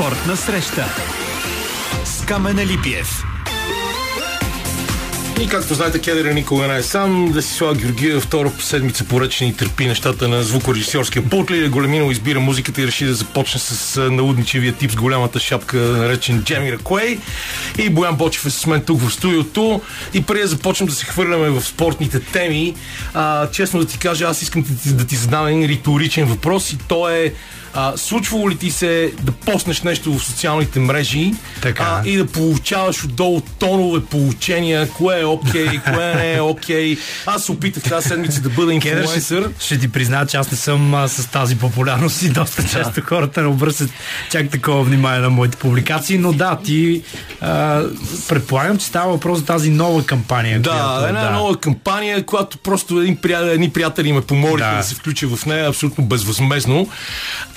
Спортна среща с Камен Елипиев. И както знаете, кедъра никога не е сам. Десислав Георгиев втора седмица поръчен и търпи нещата на звукорежисьорския пулт. Лилия Големинова избира музиката и реши да започне с налудничевия тип с голямата шапка, наречен Джеми Ракуей. И Боян Бочев е с мен тук в студиото. И преди да започнем да се хвърляме в спортните теми, честно да ти кажа, аз искам да ти задам един риторичен въпрос и то е: случвало ли ти се да постнеш нещо в социалните мрежи и да получаваш отдолу тонове получения, кое е окей, кое не е окей? Аз се опитах тази седмица да бъда инфлуенсър. Ще ти призная, че аз не съм с тази популярност и доста често хората не обръщат чак такова внимание на моите публикации, но да, ти предполагам, че става въпрос за тази нова кампания. Да, която, нова кампания, която просто едни приятели ме помолиха да се включа в нея абсолютно безвъзмезно.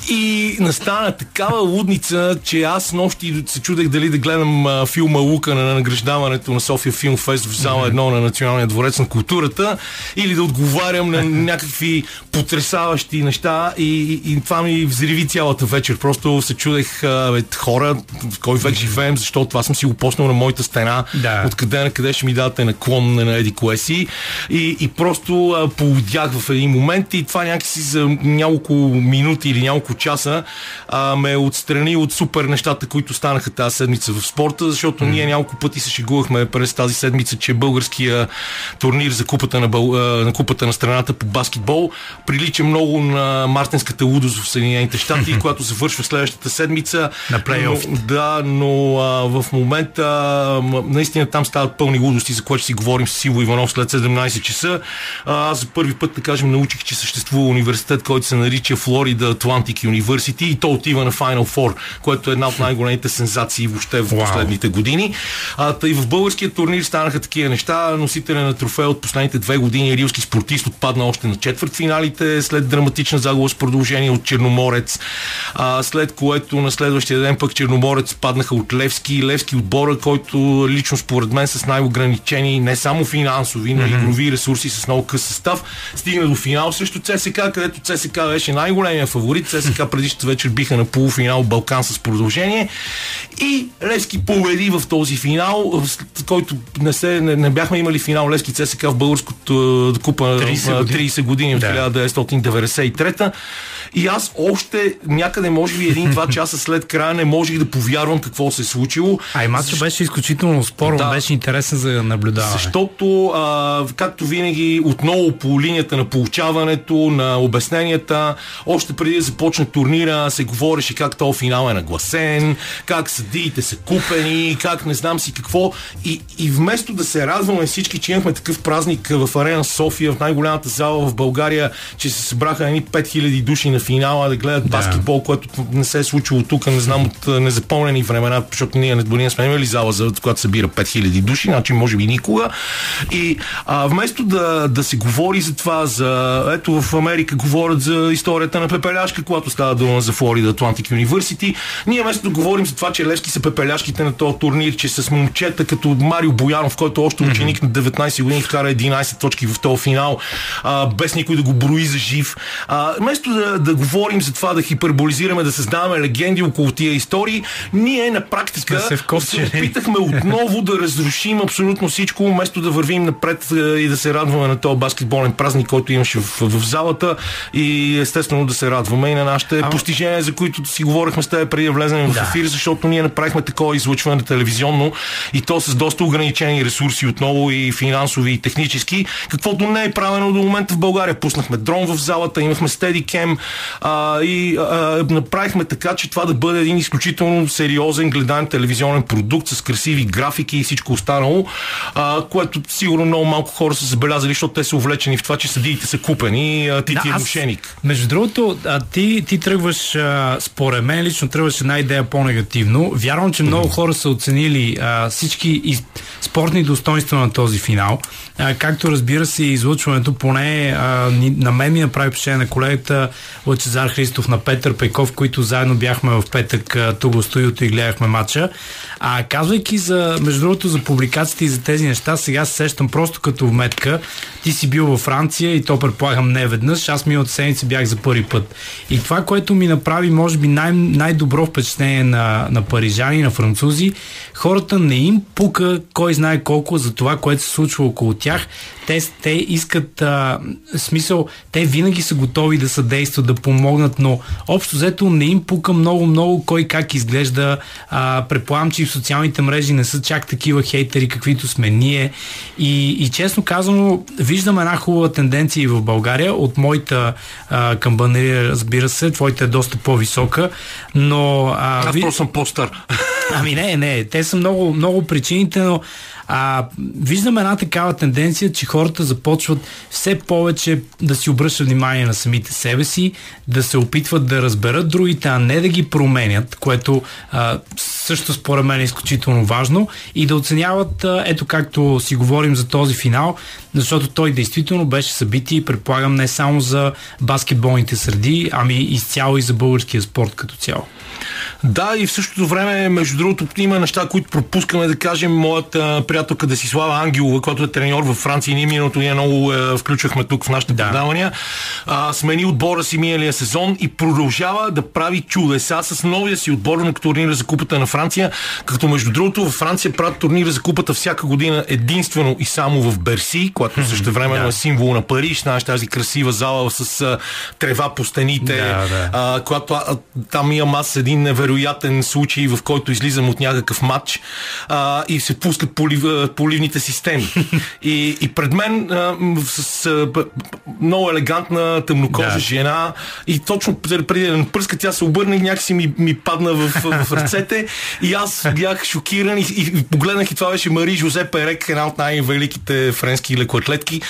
И настана такава лудница, че аз нощи се чудех дали да гледам филма Лука на награждаването на София Филм Фест в зала 1 на Националния дворец на културата, или да отговарям на някакви потресаващи неща, и това ми взриви цялата вечер. Просто се чудех, хора, в кой век живеем, защото това съм си го поснал на моята стена, откъде на къде ще ми дадете наклон на еди кое си. И просто полудях в един момент и това някакси за няколко минути или няколко часа ме отстрани от супер нещата, които станаха тази седмица в спорта, защото ние няколко пъти се шегувахме през тази седмица, че българския турнир за купата на страната по баскетбол прилича много на мартенската лудост в Съединените щати, която завършва следващата седмица. На плейоф. Но в момента наистина там стават пълни лудости, за което си говорим с Иво Иванов след 17 часа. Аз за първи път, да кажем, научих, че съществува университет, който се нарича Флорида Атлантик University, и то отива на Final Four, което е една от най-големите сензации въобще в последните години. И в българския турнир станаха такива неща. Носителя на трофея от последните 2 години, рилски спортист, отпадна още на четвъртфиналите след драматична загуба с продължение от Черноморец, след което на следващия ден пък Черноморец паднаха от Левски. Левски отбора, който лично според мен с най-ограничени не само финансови, но и игрови ресурси, с много къс състав, стигна до финал срещу ЦСКА, където ЦСКА беше най-големия фаворит. ЦСКА предишната вечер биха на полуфинал Балкан с продължение и Левски победи в този финал, който не бяхме имали финал Левски ЦСКА в българското купа 30 години от 1993-та. И аз още някъде, може би 1-2 часа след края, не можех да повярвам какво се е случило. А и матчът беше изключително спорен, беше интересен за наблюдаване. Защото, както винаги, отново по линията на получаването, на обясненията, още преди да започна турнира, се говореше как този финал е нагласен, как съдиите са купени, как не знам си какво. И вместо да се радваме всички, че имахме такъв празник в Арена София, в най-голямата зала в България, че се събраха едни 5000 души на финала да гледат баскетбол, което не се е случило тук, не знам, от незапомнени времена, защото ние не сме имали зала, за която събира 5000 души, значи може би никога. И вместо да се говори за това, ето в Америка говорят за историята на пепеляшка, когато става дума за Флорида Атлантик Юниверсити, ние вместо да говорим за това, че Левски са пепеляшките на този турнир, че с момчета като Марио Боянов, който още ученик на 19 години вкара 11 точки в този финал, без никой да го брои за жив. Вместо да говорим за това, да хиперболизираме, да създаваме легенди около тия истории, ние на практика се опитахме отново да разрушим абсолютно всичко, вместо да вървим напред и да се радваме на този баскетболен празник, който имаше в залата, и естествено да се радваме и на нашите постижения, за които си говорихме с теб преди да влезем в ефир, защото ние направихме такова излъчване телевизионно, и то с доста ограничени ресурси отново, и финансови, и технически, каквото не е правено до момента в България. Пуснахме дрон в залата, имахме стедикем и направихме така, че това да бъде един изключително сериозен гледан телевизионен продукт с красиви графики и всичко останало, което сигурно много малко хора са забелязали, защото те са увлечени в това, че съдиите са купени, ти е мошеник. Между другото, ти тръгваш, според мен лично тръгваш една идея по-негативно. Вярвам, че много хора са оценили всички спортни достоинства на този финал. Както, разбира се, излъчването, поне на мен ми направи впечатление, на колегата Лъчезар Христов, на Петър Пеков, които заедно бяхме в петък тук в студиото и гледахме матча. Казвайки между другото, за публикациите и за тези неща, сега се сещам просто като вметка. Ти си бил във Франция, и то предполагам не веднъж. Аз миналата седмица бях за първи път. И това, което ми направи, може би, най-добро впечатление на парижани, на французи, хората не им пука кой знае колко за това, което се случва около тях. Те искат, смисъл, те винаги са готови да съдействат, да помогнат, но общо взето не им пука много кой как изглежда. Предполагам, че и в социалните мрежи не са чак такива хейтери, каквито сме ние. И честно казано, виждам една хубава тенденция и в България. От моята камбанерия, разбира се, твоята е доста по-висока, но... Аз просто съм по-стар. Ами не, те са много причините, но виждам една такава тенденция, че хората започват все повече да си обръщат внимание на самите себе си, да се опитват да разберат другите, а не да ги променят, което също според мен е изключително важно, и да оценяват, ето както си говорим за този финал, защото той действително беше събитие и предполагам не само за баскетболните среди, ами изцяло и за българския спорт като цяло. Да, и в същото време, между другото, има неща, които пропускаме, да кажем, моята приятелка Десислава Ангелова, която е треньор във Франция, и ние миналото много включвахме тук в нашите предавания, смени отбора си миналия сезон и продължава да прави чудеса с новия си отбор на турнира за Купата на Франция, като между другото във Франция правят турнира за Купата всяка година единствено и само в Берси, която същевременно е символ на Париж, знаеш тази красива зала с трева по стените, която там имам аз един невероятен случай, в който излизам от някакъв матч и се пускат поливните системи. И пред мен с много елегантна тъмнокожа жена, и точно преди да напръска, тя се обърна и някакси ми падна в ръцете и аз бях шокиран и погледнах, и това беше Мари Жозе Перек, една от най-великите френски лекоатлетки. И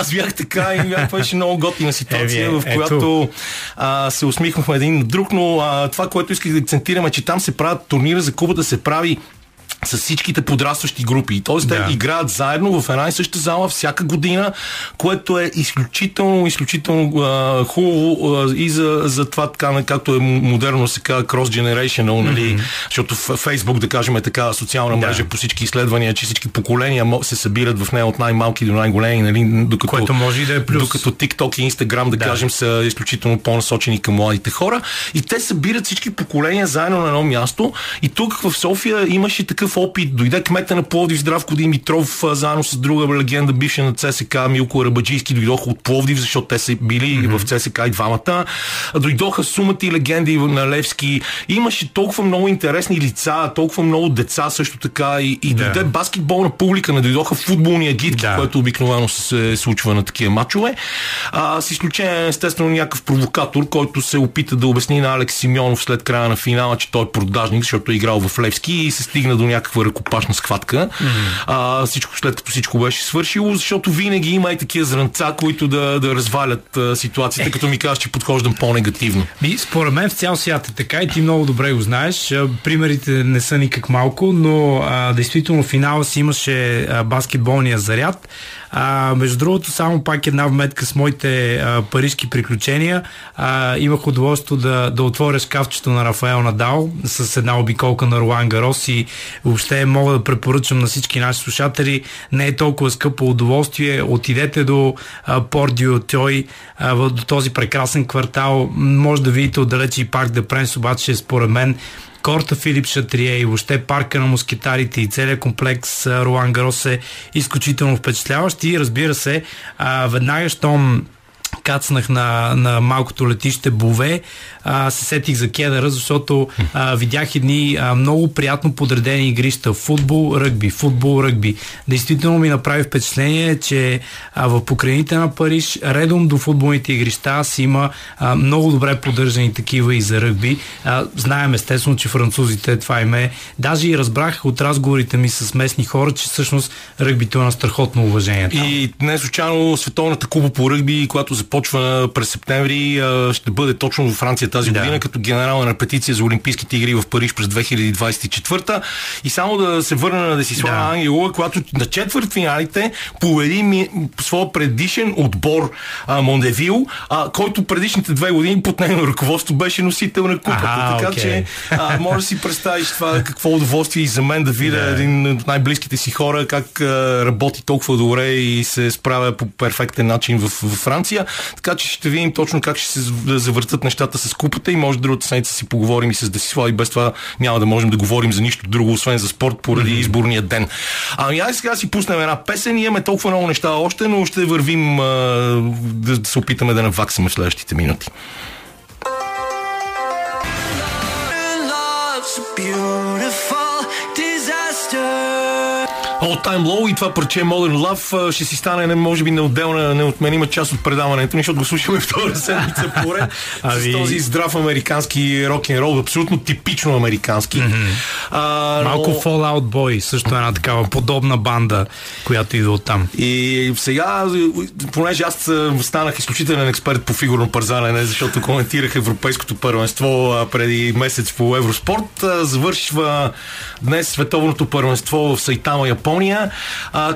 аз бях така и беше много готина ситуация, в която се усмихнахме един на друг, но това, което исках да акцентираме, че там се правят турнира за Купата, се прави с всичките подрастващи групи. Тоест те играят заедно в една и съща зала всяка година, което е изключително хубаво и за това, така, както е модерно се казва, cross-generational, нали? Защото Facebook, да кажем, е така социална мрежа по всички изследвания, че всички поколения се събират в нея от най-малки до най-големи, нали? Докато, което може и да е плюс. Докато TikTok и Instagram, да кажем, са изключително по-насочени към младите хора. И те събират всички поколения заедно на едно място. И тук в София имаше такъв опит. Дойде кмета на Пловдив Здравко Димитров, заедно с друга легенда, бивша на ЦСКА, Милко Арабаджийски, дойдоха от Пловдив, защото те са били в ЦСКА и двамата. Дойдоха сумата и легенди на Левски. Имаше толкова много интересни лица, толкова много деца също така, и дойде баскетболна публика, не дойдоха футболни агитки, което обикновено се случва на такива мачове. С изключение, естествено, някакъв провокатор, който се опита да обясни на Алекс Симеонов след края на финала, че той е продажник, защото е играл в Левски, и се стигна до някаква ръкопашна схватка. След като всичко беше свършило, защото винаги има и такива зранца, които да развалят ситуацията, като ми кажеш, че подхождам по-негативно. Според мен в цял свят е така и ти много добре го знаеш. Примерите не са никак малко, но действително в финала си имаше баскетболния заряд. Между другото, само пак една вметка с моите парижки приключения. Имах удоволствие да отворя шкафчето на Рафаел Надал с една обиколка на Руан Гарос, и въобще мога да препоръчам на всички наши слушатели. Не е толкова скъпо удоволствие. Отидете до Порт дю Тьой, до този прекрасен квартал. Може да видите отдалече и Парк де Пренс, обаче според мен корта Филип Шатрие и въобще парка на мускетарите и целият комплекс Руан Гарос е изключително впечатляващ. И разбира се, веднага щом кацнах на малкото летище Бове, се сетих за кедъра, защото видях едни много приятно подредени игрища. Футбол, ръгби. Действително ми направи впечатление, че в покрайните на Париж, редом до футболните игрища, си има много добре поддържани такива и за ръгби. Знаем естествено, че французите това им е. Даже и разбрах от разговорите ми с местни хора, че всъщност ръгбито е на страхотно уважение там. И не случайно Световната купа по ръгби, която започва през септември, ще бъде точно във Франция тази година, като генерална репетиция за Олимпийските игри в Париж през 2024. И само да се върна на Десислава Ангелова, която на четвъртфиналите победи своя предишен отбор Мондевил, който предишните две години под нейно ръководство беше носител на купата. Че може да си представиш това какво удоволствие и за мен да видя един от най-близките си хора как работи толкова добре и се справя по перфектен начин в Франция. Така че ще видим точно как ще се завъртат нещата с купата и може другата седмица си поговорим и с Десислава, и без това няма да можем да говорим за нищо друго, освен за спорт поради изборния ден. Ами аз сега си пуснем една песен и имаме толкова много неща още, но ще вървим да се опитаме да наваксаме в следващите минути. All Time Low и това парче Modern Love ще си стане, може би, неотделна, неотменима част от предаването, защото го слушаме втора седмица поред с този здрав американски рок-н-рол, абсолютно типично американски. Малко Fallout Boy, също една такава подобна банда, която идва от там. И сега, понеже аз станах изключителен експерт по фигурно парзане, защото коментирах европейското първенство преди месец по Евроспорт, завършва днес световното първенство в Сайтама, Япония,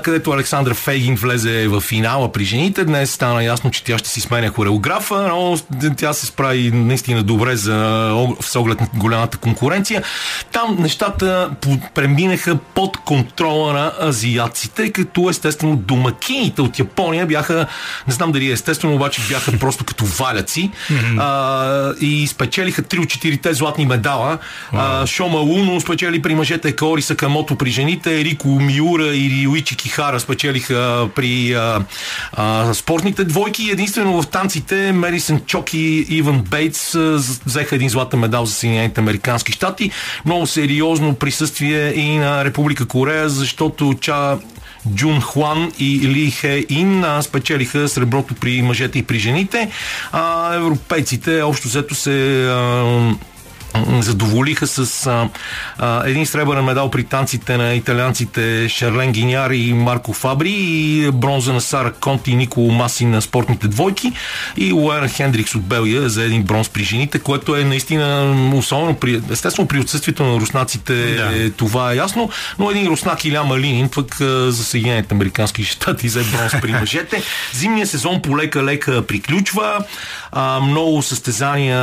където Александър Фейгин влезе в финала при жените. Днес стана ясно, че тя ще си сменя хореографа, но тя се справи наистина добре с оглед на голямата конкуренция. Там нещата преминаха под контрола на азиатците, като естествено домакините от Япония бяха, не знам дали естествено, обаче бяха просто като валяци и спечелиха 3 от 4-те златни медала. Шома Уно спечели при мъжете, Каори Сакамото при жените, Рико Миура и Риоичи Кихара спечелиха при спортните двойки. Единствено в танците Медисън Чок и Иван Бейтс взеха един златен медал за Съединените американски щати. Много сериозно присъствие и на Република Корея, защото Ча Джун Хуан и Ли Хе Ин спечелиха среброто при мъжете и при жените. Европейците общо взето се задоволиха с един сребърен медал при танците на италианците Шарлен Гиняр и Марко Фабри и бронза на Сара Конти и Николо Маси на спортните двойки и Лоерен Хендрикс от Белгия за един бронз при жените, което е наистина особено естествено при отсъствието на руснаците, това е ясно, но един руснак Илия Малинин пък за Съединените американски щати за бронз при мъжете. Зимният сезон полека-лека приключва, много състезания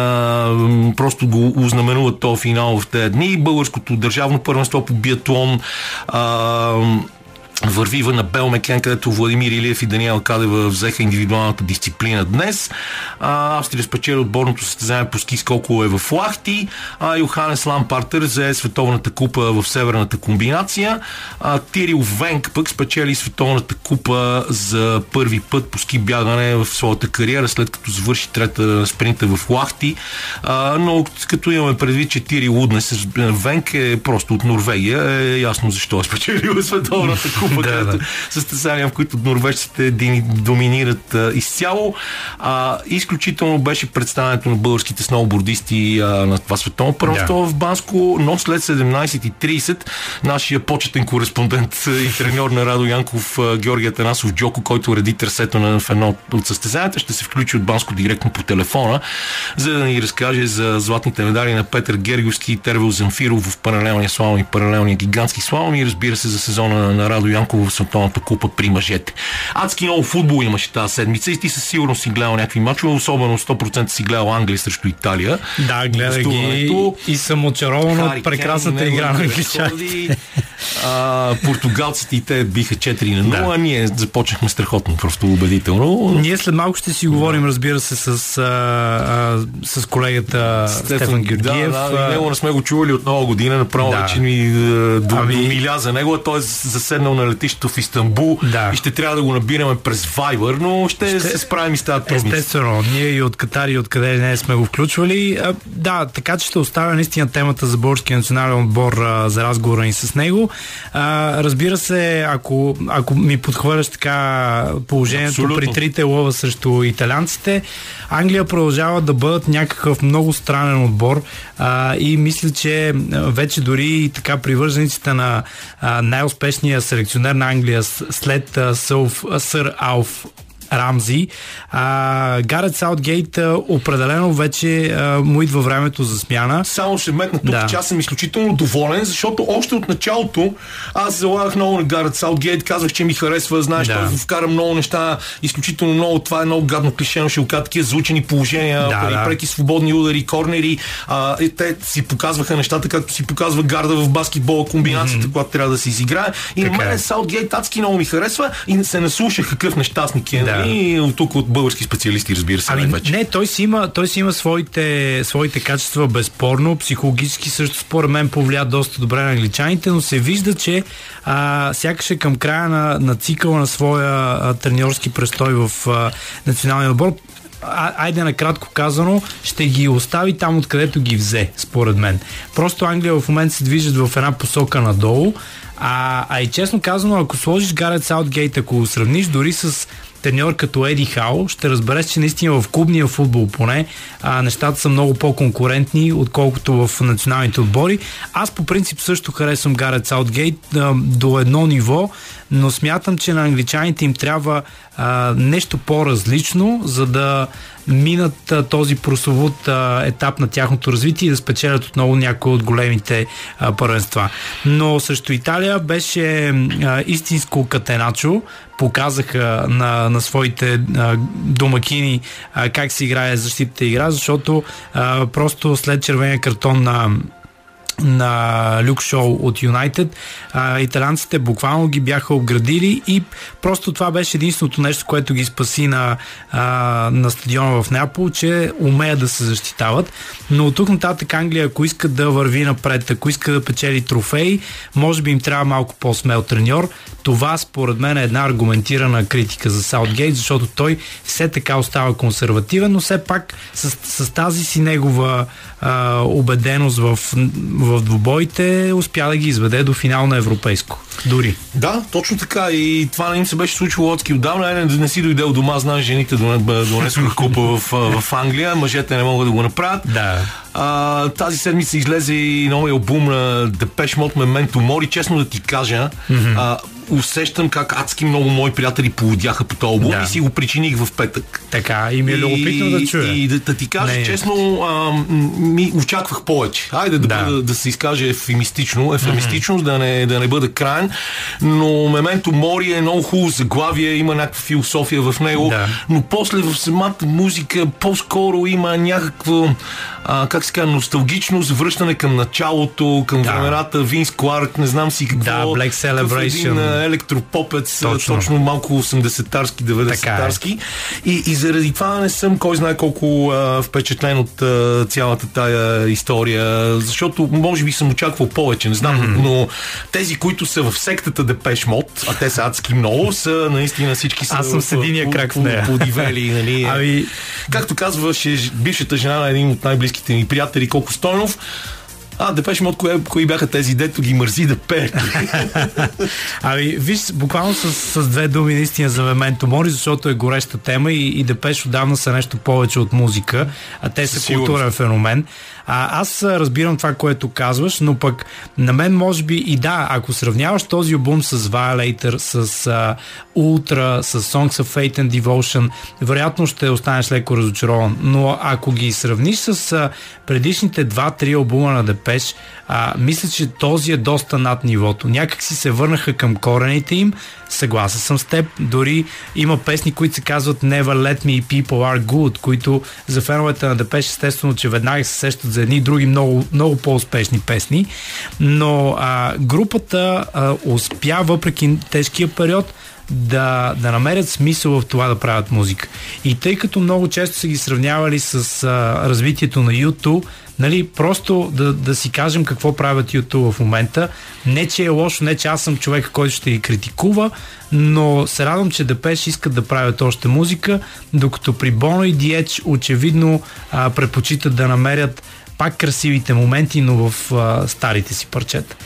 просто го узнават знаменуват този финал в тези дни. Българското държавно първенство по биатлон върви на Белмекен, където Владимир Илиев и Даниел Кадева взеха индивидуалната дисциплина днес. Австрия спечели отборното състезание по ски скокове в Лахти. Йоханес Лампартер взе световната купа в северната комбинация. Тирил Венк пък спечели световната купа за първи път по ски бягане в своята кариера, след като завърши трета спринта в Лахти. Но като имаме предвид, че Тирил Уднес Венк е просто от Норвегия, е ясно защо е спечелил световната купа. Състезания, в които норвежците доминират изцяло. Изключително беше представянето на българските сноубордисти на това световно първенство в Банско, но след 17:30 нашия почетен кореспондент и треньор на Радо Янков Георги Атанасов Джоко, който реди трасето на едно от състезанията, ще се включи от Банско директно по телефона, за да ни разкаже за златните медали на Петър Гергиевски и Тервел Замфиров в паралелния слалом и паралелния гигантски слалом и разбира се за сезона на Радо Янков в световната купа при мъжете. Адски много футбол имаше тази седмица и ти със сигурност си гледал някакви мачове, особено 100% си гледал Англия срещу Италия. Да, гледах ги и съм очарован от прекрасната игра на англичаните. Португалците и те биха 4-0, а ние започнахме страхотно, просто убедително. Ние след малко ще си говорим, разбира се, с колегата Стефан Георгиев. Него не сме го чували от нова година, направо вече ми домиля за него, т.е. заседнал на летището в Истанбул и ще трябва да го набираме през Viber, но ще се справим и с тази трудност. Естествено, ние и от Катар, и откъде не сме го включвали. Да, така че ще оставя наистина темата за българския национален отбор за разговора ни с него. Разбира се, ако ми подхвърляш така положението при трите лова срещу италянците, Англия продължава да бъдат някакъв много странен отбор и мисля, че вече дори така привържениците на най-успешния селекционер на Англия след Сър Алф Рамзи. Гарет Саутгейт определено вече му идва времето за смяна. Само ще метна тук, че аз съм изключително доволен, защото още от началото аз залагах много на Гарет Саутгейт, казах, че ми харесва, знаеш, той вкара много неща, изключително много, това е много гадно клишено, ще оказа такива заучени положения, преки свободни удари, корнери. Те си показваха нещата, както си показва гарда в баскетбола, комбинацията, която трябва да се изиграе. И на мен Саутгейт адски много ми харесва и се наслушах какъв нещастник е. Да. И тук от български специалисти, разбира се. Ами, не, той си има своите качества, безспорно. Психологически също, според мен, повлия доста добре на англичаните, но се вижда, че сякаш е към края на цикъла на своя треньорски престой в националния отбор. Айде накратко казано, ще ги остави там, откъдето ги взе, според мен. Просто Англия в момента се движат в една посока надолу, а и честно казано, ако сложиш Гарет Саутгейт, ако го сравниш дори с треньор като Еди Хал, ще разбереш, че наистина в клубния футбол поне нещата са много по-конкурентни, отколкото в националните отбори. Аз по принцип също харесвам Гарет Саутгейт до едно ниво, но смятам, че на англичаните им трябва нещо по-различно, за да минат този прословут етап на тяхното развитие и да спечелят отново някои от големите първенства. Но също Италия беше истинско катеначо. Показаха на своите домакини как се играе защитната игра, защото просто след червения картон на Люк Шоу от Юнайтед, италианците буквално ги бяха обградили и просто това беше единственото нещо, което ги спаси на стадиона в Неапол, че умеят да се защитават. Но от тук нататък Англия, ако иска да върви напред, ако иска да печели трофеи, може би им трябва малко по-смел треньор. Това според мен е една аргументирана критика за Саутгейт, защото той все така остава консервативен, но все пак с тази си негова убеденост в двубоите успя да ги изведе до финал на европейско. Дори. Да, точно така. И това не им се беше случило отски отдавна. Не си дойде от дома, знаеш, жените донесоха купа в Англия. Мъжете не могат да го направят. Да. Тази седмица излезе и новия албум на Депеш Мод, Мементо Мори. Честно да ти кажа, усещам как адски много мои приятели полудяха по този албум и си го причиних в петък. Така, и ми е любопитно да чуя. И да ти кажа, честно, ми очаквах повече. Айде да се изкаже ефемистично, да не бъда краен, но Мементо Мори е много хубаво заглавие, има някаква философия в него, но после в самата музика по-скоро има някаква как се казва, носталгичност, връщане към началото, към времената Винс Кларк, не знам си какво. Да, Black Celebration. Електропопец, точно малко 80-тарски, 90-тарски. И заради това не съм кой знае колко впечатлен от цялата тая история, защото може би съм очаквал повече, не знам, но тези, които са в сектата Депеш Мод, а те са адски много, са наистина всички са... Аз съм с единия крак в нея. Подивели, нали? Ами... Както казваше бившата жена на един от най-близките ми приятели, Колко Стойнов, Депеш Мод, кои бяха тези, дето ги мързи да пеят. Ами, виж, буквално с две думи наистина за Мементо Мори, защото е гореща тема и Депеш отдавна са нещо повече от музика, а те са културен феномен. Аз разбирам това, което казваш, но пък на мен може би и да, ако сравняваш този албум с Violator, с Ultra, с Songs of Fate and Devotion, вероятно ще останеш леко разочарован, но ако ги сравниш с предишните 2-3 албума на Депеш, мисля, че този е доста над нивото. Някак си се върнаха към корените им, съгласен съм с теб, дори има песни, които се казват Never Let Me People Are Good, които за феновете на Депеш естествено, че веднага се сещат за едни други много, много по-успешни песни, но групата успя въпреки тежкия период да намерят смисъл в това да правят музика. И тъй като много често са ги сравнявали с развитието на YouTube, нали, просто да си кажем какво правят YouTube в момента. Не, че е лошо, не, че аз съм човек, който ще ги критикува, но се радвам, че Депеш искат да правят още музика, докато при Боно и Диеч очевидно предпочитат да намерят пак красивите моменти, но в старите си парчета.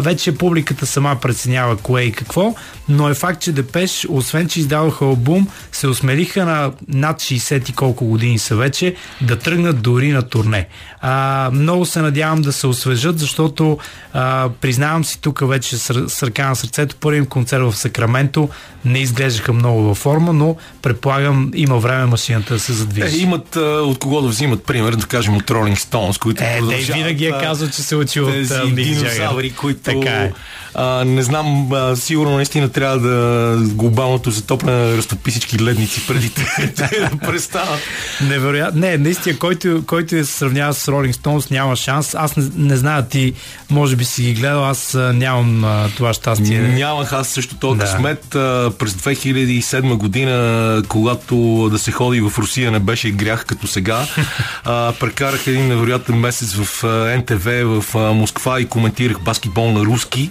Вече публиката сама преценява кое и какво, но е факт, че Депеш, освен че издаваха албум, се осмелиха на над 60 и колко години са вече, да тръгнат дори на турне. Много се надявам да се освежат, защото признавам си тук вече с ръка на сърцето, първият концерт в Сакраменто не изглеждаха много във форма, но предполагам има време машината да се задвижи. Имат от кого да взимат пример, да кажем от Rolling Stones, Джонс, които продължават. Те винаги е казал, че се учи от динозаври, които е. Не знам, сигурно наистина трябва да глобалното затопляне разтопи всички ледници преди да престанат. Невероятно. Не, наистина, който се сравнява с Rolling Stones, няма шанс. Аз не зная, ти може би си ги гледал, аз нямам това щастие. Нямах аз също този късмет. През 2007 година, когато да се ходи в Русия не беше грях като сега, прекарах един невероятен месец в НТВ в Москва и коментирах баскетбол на руски.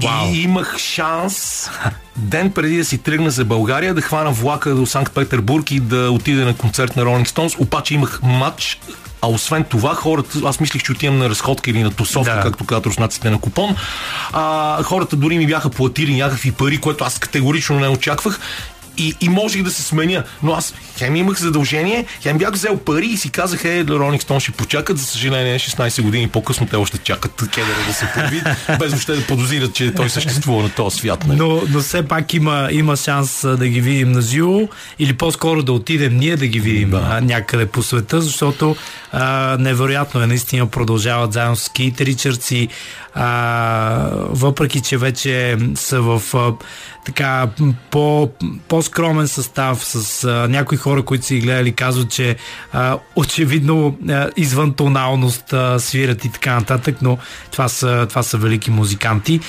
Wow. И имах шанс ден преди да си тръгна за България да хвана влака до Санкт-Петербург и да отида на концерт на Rolling Stones. Обаче имах матч, а освен това хората, аз мислих, че отивам на разходка или на тусовка, както казват руснаците, на купон. Хората дори ми бяха платили някакви пари, което аз категорично не очаквах. И можех да се сменя, но аз хем имах задължение, хем бях взел пари и си казах, Rolling Stone ще почакат. За съжаление, 16 години по-късно те още чакат кедъра да се появи, без въобще да подозират, че той съществува на този свят. Но все пак има шанс да ги видим на живо, или по-скоро да отидем ние да ги видим някъде по света, защото невероятно е, наистина продължават заедно с Кейт Ричардс, въпреки че вече са в така по-скромен състав, с някои хора, които са ги гледали, казват, че очевидно извън тоналност свират и така нататък, но това са велики музиканти.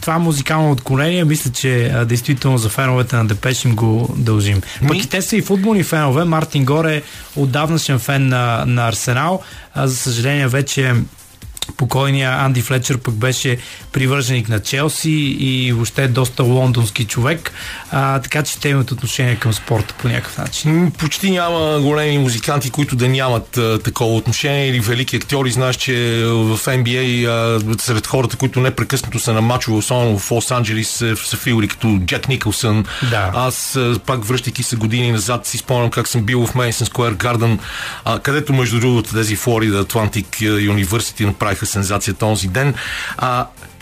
Това музикално отклонение, мисля, че действително за феновете на Депеш им го дължим. Пък и те са и футболни фенове. Мартин Горе, отдавнашен фен на Арсенал. За съжаление, вече покойния Анди Флетчер пък беше привърженик на Челси и въобще доста лондонски човек, така че те имат отношение към спорта по някакъв начин. Почти няма големи музиканти, които да нямат такова отношение, или велики актьори. Знаеш, че в NBA сред хората, които непрекъснато са на мачове, особено в Лос-Анджелис, са фигури като Джек Никълсън. Да. Аз пак, връщайки се години назад, си спомням как съм бил в Madison Square Garden, където между другото тези Флорида Атлантик Юниверсити направиха сензация този ден.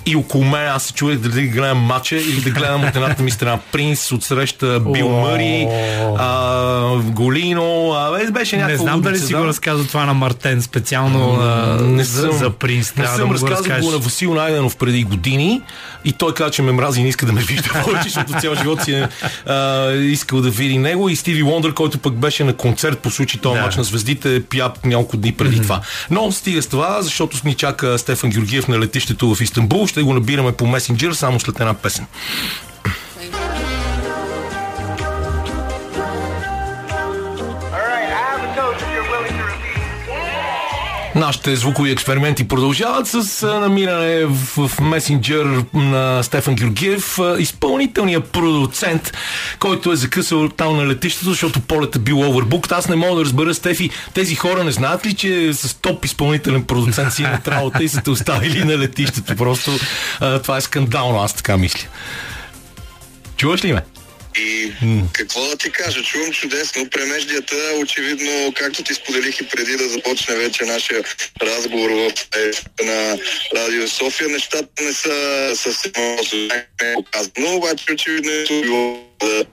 И около мен аз се чудех дали да гледам матча или да гледам от едната ми страна Принс, отсреща Бил Мъри, Голино. Беше някаква. Не знам дали си го разказва това на Мартен специално за Принс. Не съм разказал го на Васил Найденов преди години и той каза, че ме мрази и не иска да ме вижда повече, защото цял живот си е искал да види него. И Стиви Уондър, който пък беше на концерт по случай този мач на звездите, пия няколко дни преди това. Но стига с това, защото ни чака Стефан Георгиев на летището в Истанбул. Ще го набираме по месенджер само след една песен. Нашите звукови експерименти продължават с намиране в месенджер на Стефан Георгиев, изпълнителният продуцент, който е закъсал там на летището, защото полетът е бил овербук. Аз не мога да разбера, Стефи, тези хора не знаят ли, че с топ изпълнителен продуцент си на работа и са те оставили на летището? Просто това е скандално, аз така мисля. Чуваш ли ме? И какво да ти кажа, чувам чудесно. Премеждията, очевидно, както ти споделих и преди да започне вече нашия разговор в на Радио София, нещата не са съвсем показано, обаче очевидно е било да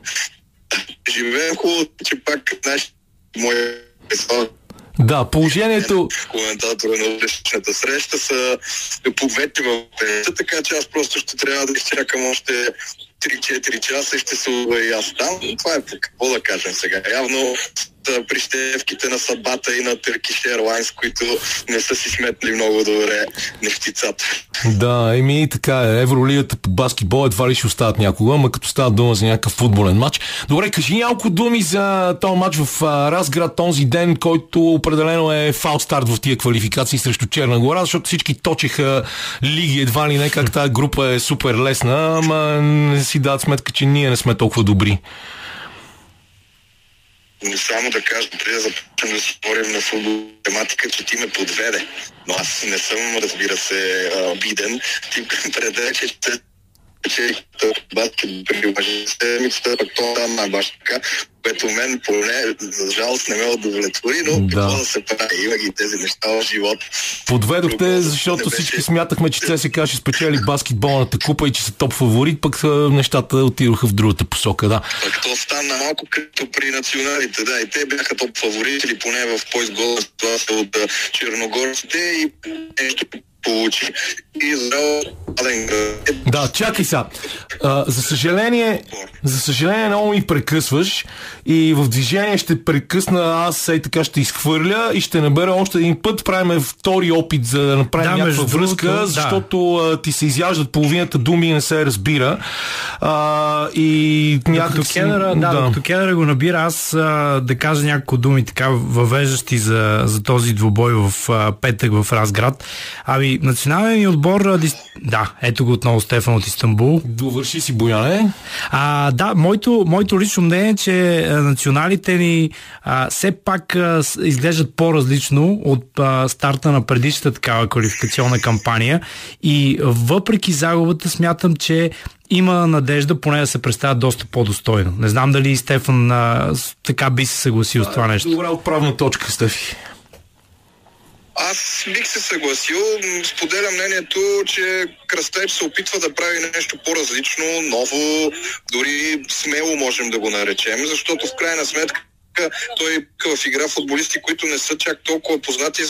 живеем хубаво, че пак моя песен. Да, положението... Коментатора на утрешната среща са побети в песента, така че аз просто ще трябва да изчакам още 3-4 часа и ще се и аз там. Това е какво да кажем сега. Явно прищевките на Сабата и на Turkish Airlines, които не са си сметнали много добре нефтицата. Да, и така е. Евролигата по баскетбол едва ли ще остават някога, ама като става дума за някакъв футболен матч. Добре, кажи няколко думи за този матч в Разград този ден, който определено е фал старт в тия квалификации срещу Черна гора, защото всички точеха лиги едва ли не, как тази група е супер лесна, ама не си дадат сметка, че ние не сме толкова добри. Не само да кажа, преди да започнем да спорим на футбол тематика, че ти ме подведе. Но аз не съм, разбира се, обиден. Ти предрече, че честата батки приложи седмицата, пък то там на баш така, което мен поне, за жалост, не ме удовлетвори, но какво да се прави, има ги тези неща в живота. Подведохте, защото всички смятахме, че ЦСКА ще спечели баскетболната купа и че са топ фаворит, пък нещата отидоха в другата посока, да. Пък то стана малко като при националите, да, и те бяха топ фаворити, или поне в по-изгодна ситуация от черногорците и нещо получи. И за... Да, чакай сега. За съжаление, много ми прекъсваш и в движение ще прекъсна, аз и така ще изхвърля и ще набера още един път. Правим втори опит за да направим някаква връзка, другото, защото ти се изяждат половината думи и не се разбира. И докато Кенера го набира, аз да кажа няколко думи така въвеждащи за този двубой в петък в Разград. Ами, национален ми отбор... Да, ето го отново Стефан от Истанбул. Довърши си, Бояне. Да, моето лично мнение е, че националите ни все пак изглеждат по-различно от старта на предишната такава квалификационна кампания. И въпреки загубата смятам, че има надежда поне да се представят доста по-достойно. Не знам дали Стефан така би се съгласил с това нещо. Добра отправна точка, Стефи. Аз бих се съгласил, споделя мнението, че Кръстаич се опитва да прави нещо по-различно, ново, дори смело можем да го наречем, защото в крайна сметка той в игра футболисти, които не са чак толкова познати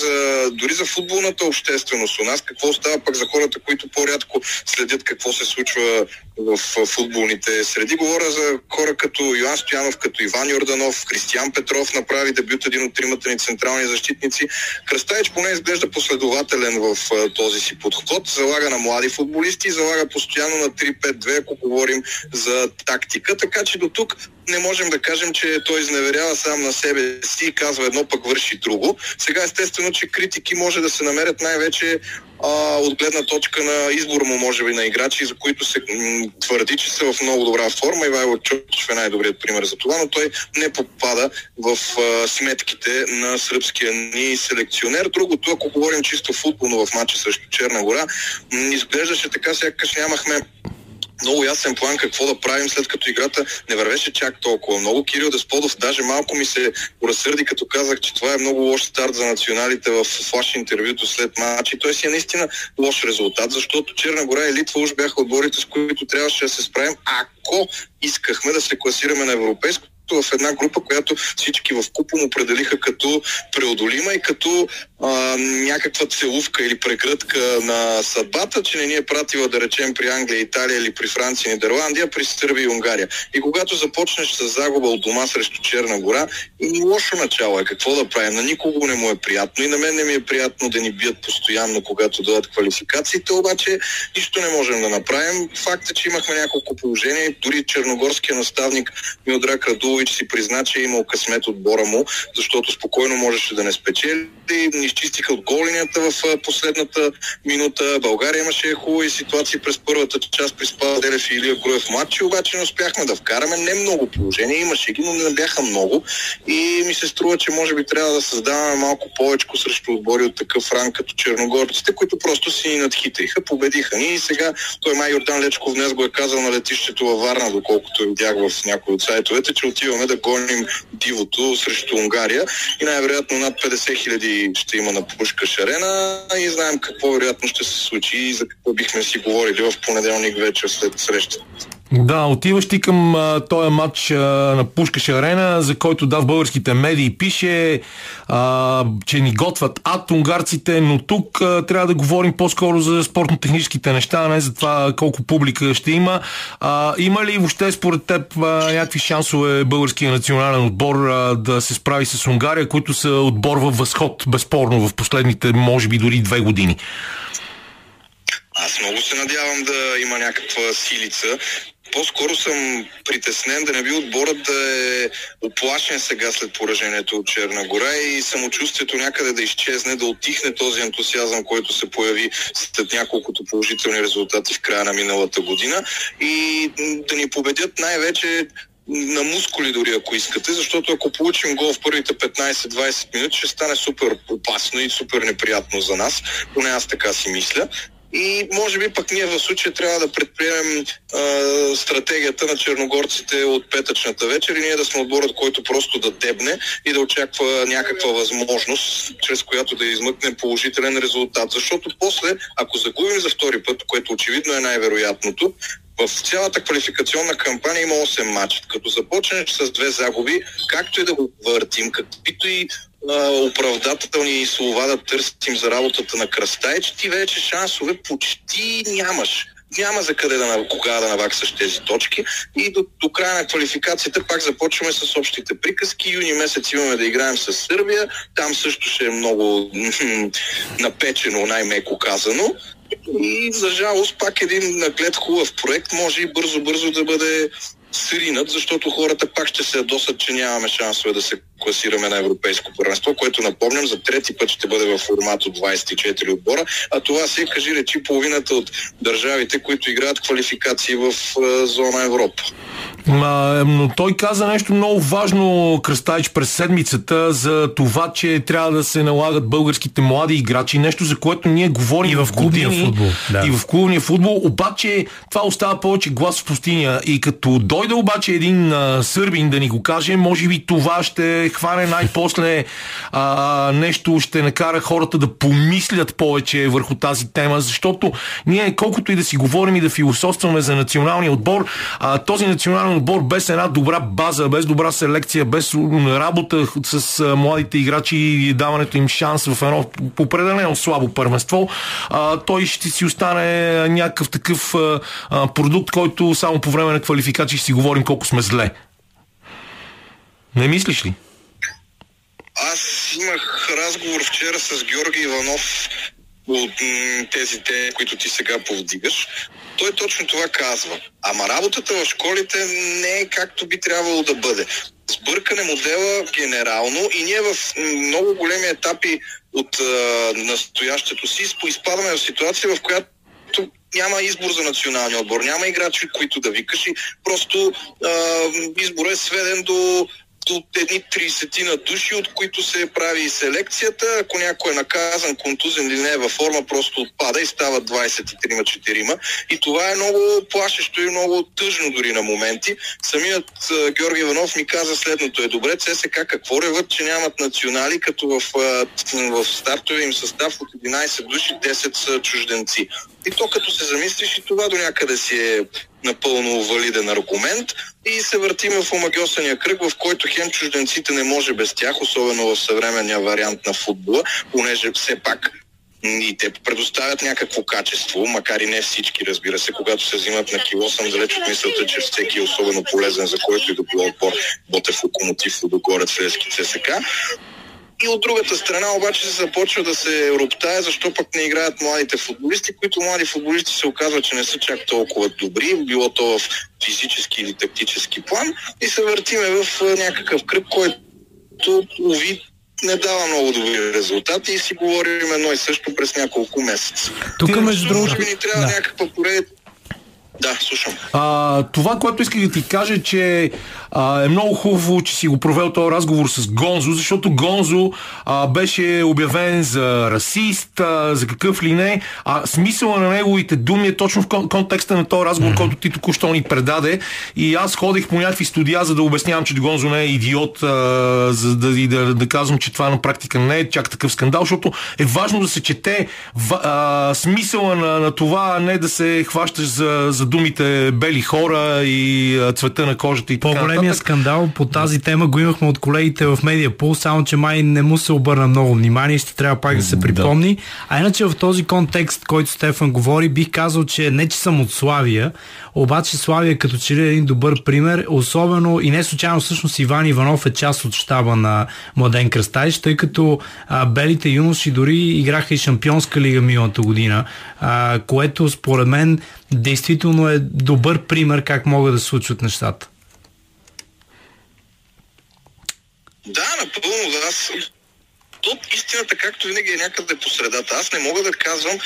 дори за футболната общественост. У нас какво става пък за хората, които по-рядко следят какво се случва в футболните среди. Говоря за хора като Йоан Стоянов, като Иван Йорданов, Кристиян Петров направи дебют един от тримата ни централни защитници. Кръстаич поне изглежда последователен в този си подход. Залага на млади футболисти и залага постоянно на 3-5-2, ако говорим за тактика. Така че до тук не можем да кажем, че той изневерява сам на себе си и казва едно, пък върши друго. Сега естествено, че критики може да се намерят най-вече от гледна точка на избор му, може би, на играчи, за които се твърди, че са в много добра форма. Ивайло Чочев е най-добрият пример за това, но той не попада в сметките на сръбския ни селекционер. Другото, ако говорим чисто футболно в матча срещу Черна гора, изглеждаше така, сякаш нямахме много ясен план какво да правим, след като играта не вървеше чак толкова много. Кирил Десподов даже малко ми се разсърди, като казах, че това е много лош старт за националите в флаш интервюто след матч. И той си е наистина лош резултат, защото Черна гора и Литва уж бяха отборите, с които трябваше да се справим, ако искахме да се класираме на европейско в една група, която всички в купом определиха като преодолима и като някаква целувка или прегръдка на съдбата, че не ни е пратила, да речем, при Англия, Италия или при Франция, Нидерландия, при Сърбия и Унгария. И когато започнеш с загуба от дома срещу Черна гора, лошо начало е. Какво да правим? На никого не му е приятно и на мен не ми е приятно да ни бият постоянно, когато дойдат квалификациите, обаче нищо не можем да направим. Факт е, че имахме няколко положения и дори черногорския наставник Милдраг Радулов си призна, че е имал късмет отбора му, защото спокойно можеше да не спечели. Ни изчистиха от голинията в последната минута. България имаше хубави ситуации през първата част при Спас Делев и Илия Груев матчи, обаче не успяхме да вкараме не много положения. Имаше ги, но не бяха много. И ми се струва, че може би трябва да създаваме малко повече срещу отбори от такъв ранг като черногорците, които просто си ни надхитриха, победиха ни. И сега той май Йордан Лечков днес го е казал на летището във Варна, доколкото видях в някои от сайтовете, че имаме да гоним дивото срещу Унгария и най-вероятно над 50 000 ще има на Пушкаш Арена и знаем какво вероятно ще се случи и за какво бихме си говорили в понеделник вечер след срещата. Да, отиваш ти към този матч на Пушкаш Арена, за който в българските медии пише, че ни готват ад унгарците, но тук трябва да говорим по-скоро за спортно-техническите неща, а не за това колко публика ще има. Има ли въобще според теб някакви шансове българския национален отбор да се справи с Унгария, които са отбор във възход, безспорно, в последните, може би, дори 2 години? Аз много се надявам да има някаква силица. По-скоро съм притеснен да не би отборът да е оплашен сега след поражението от Черна гора и самочувствието някъде да изчезне, да отихне този ентусиазъм, който се появи след няколкото положителни резултати в края на миналата година и да ни победят най-вече на мускули дори, ако искате, защото ако получим гол в първите 15-20 минути, ще стане супер опасно и супер неприятно за нас. Поне аз така си мисля. и може би пък ние в случая трябва да предприемем стратегията на черногорците от петъчната вечер и ние да сме отборът, който просто да дебне и да очаква някаква възможност, чрез която да измъкне положителен резултат. Защото после, ако загубим за втори път, което очевидно е най-вероятното, в цялата квалификационна кампания има 8 матча. Като започнеш с 2 загуби, както и да го въртим, каквито и оправдателни слова да търсим за работата на Кръстаич, ти вече шансове почти нямаш. Няма за къде кога да наваксаш тези точки и до края на квалификацията пак започваме с общите приказки. Юни месец имаме да играем с Сърбия, там също ще е много напечено, най-меко казано. И за жалост пак един наглед хубав проект може и бързо-бързо да бъде сринат, защото хората пак ще се ядосат, че нямаме шансове да се класираме на европейско първенство, което напомням за трети път ще бъде в формат от 24 отбора, а това си кажи речи половината от държавите, които играят квалификации в зона Европа. Но той каза нещо много важно, Кръстаич, през седмицата, за това, че трябва да се налагат българските млади играчи, нещо за което ние говорим и в клубния футбол. Да. И в клубния футбол, обаче това остава повече глас в пустиня и като дойде обаче един сърбин да ни го каже, може би това ще хване най-после нещо, ще накара хората да помислят повече върху тази тема, защото ние колкото и да си говорим и да философстваме за националния отбор, този национален отбор без една добра база, без добра селекция, без работа с младите играчи и даването им шанс в едно определено слабо първенство, той ще си остане някакъв такъв продукт, който само по време на квалификация ще си говорим колко сме зле. Не мислиш ли? Аз имах разговор вчера с Георги Иванов от тези те, които ти сега повдигаш. Той точно това казва. Ама работата в школите не е както би трябвало да бъде. Сбъркане модела генерално и ние в много големи етапи от настоящето си изпадаме в ситуация, в която няма избор за националния отбор, няма играчи, които да викаш и просто избор е сведен до едни 30 души, от които се прави и селекцията. Ако някой е наказан, контузен или не е във форма, просто отпада и става 23-4. И това е много плашещо и много тъжно дори на моменти. Самият Георги Иванов ми каза следното: е добре, ЦСКА какво реват, че нямат национали, като в стартове им състав от 11 души 10 са чужденци. И то като се замислиш, и това до някъде си е напълно валиден аргумент и се въртиме в омагьосания кръг, в който хем чужденците не може без тях, особено в съвременния вариант на футбола, понеже все пак и те предоставят някакво качество, макар и не всички, разбира се, когато се взимат на кило, съм далеч от мисълта, че всеки е особено полезен за който и да било отбор, Ботев, Локомотив, Лудогорец, Левски, ЦСКА. И от другата страна обаче се започва да се роптае, защо пък не играят младите футболисти, които млади футболисти се оказва, че не са чак толкова добри, било то в физически или тактически план, и се въртиме в някакъв кръг, който уви не дава много добри резултати и си говорим едно и също през няколко месеца. Тук между другото ни трябва някаква поредица. Да, слушам. Това, което исках да ти кажа, че е много хубаво, че си го провел този разговор с Гонзо, защото Гонзо беше обявен за расист, за какъв ли не. Смисъла на неговите думи е точно в контекста на този разговор, който ти току-що ни предаде. И аз ходих по някакви студия, за да обяснявам, че Гонзо не е идиот, за да казвам, че това на практика не е чак такъв скандал, защото е важно да се чете смисъла на това, а не да се хващаш за думите бели хора и цвета на кожата и така нататък. По-големия скандал по тази тема го имахме от колегите в Медиапул, само че май не му се обърна много внимание, ще трябва пак да се припомни. Да. А иначе в този контекст, който Стефан говори, бих казал, че не че съм от Славия, обаче Славия като че ли е един добър пример, особено и не случайно всъщност Иван Иванов е част от щаба на Младен Кръстаич, тъй като белите юноши дори играха и Шампионска лига миналата година, което според мен действително е добър пример как могат да се случват нещата. Да, напълно, да. Истината, както винаги, е някъде по средата. Аз не мога да казвам,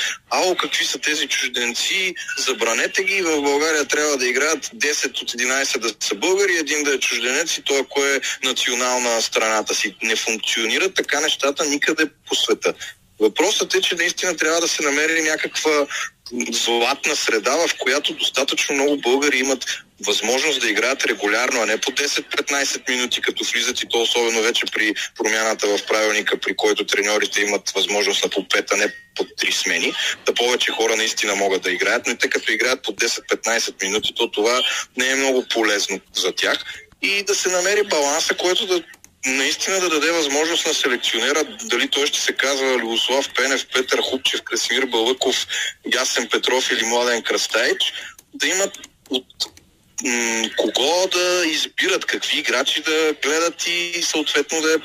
какви са тези чужденци, забранете ги, в България трябва да играят 10 от 11 да са българи, един да е чужденец и той, кой е национална страната си. Не функционира така нещата никъде по света. Въпросът е, че наистина трябва да се намери някаква златна среда, в която достатъчно много българи имат възможност да играят регулярно, а не по 10-15 минути, като влизат, и то особено вече при промяната в правилника, при който треньорите имат възможност на по 5, а не по 3 смени. Да повече хора наистина могат да играят, но и те като играят по 10-15 минути, то това не е много полезно за тях. И да се намери баланса, който да наистина да даде възможност на селекционера, дали той ще се казва Любослав Пенев, Петър Хупчев, Красимир Балъков, Ясен Петров или Младен Кръстаич, да имат от кого да избират, какви играчи да гледат и съответно да е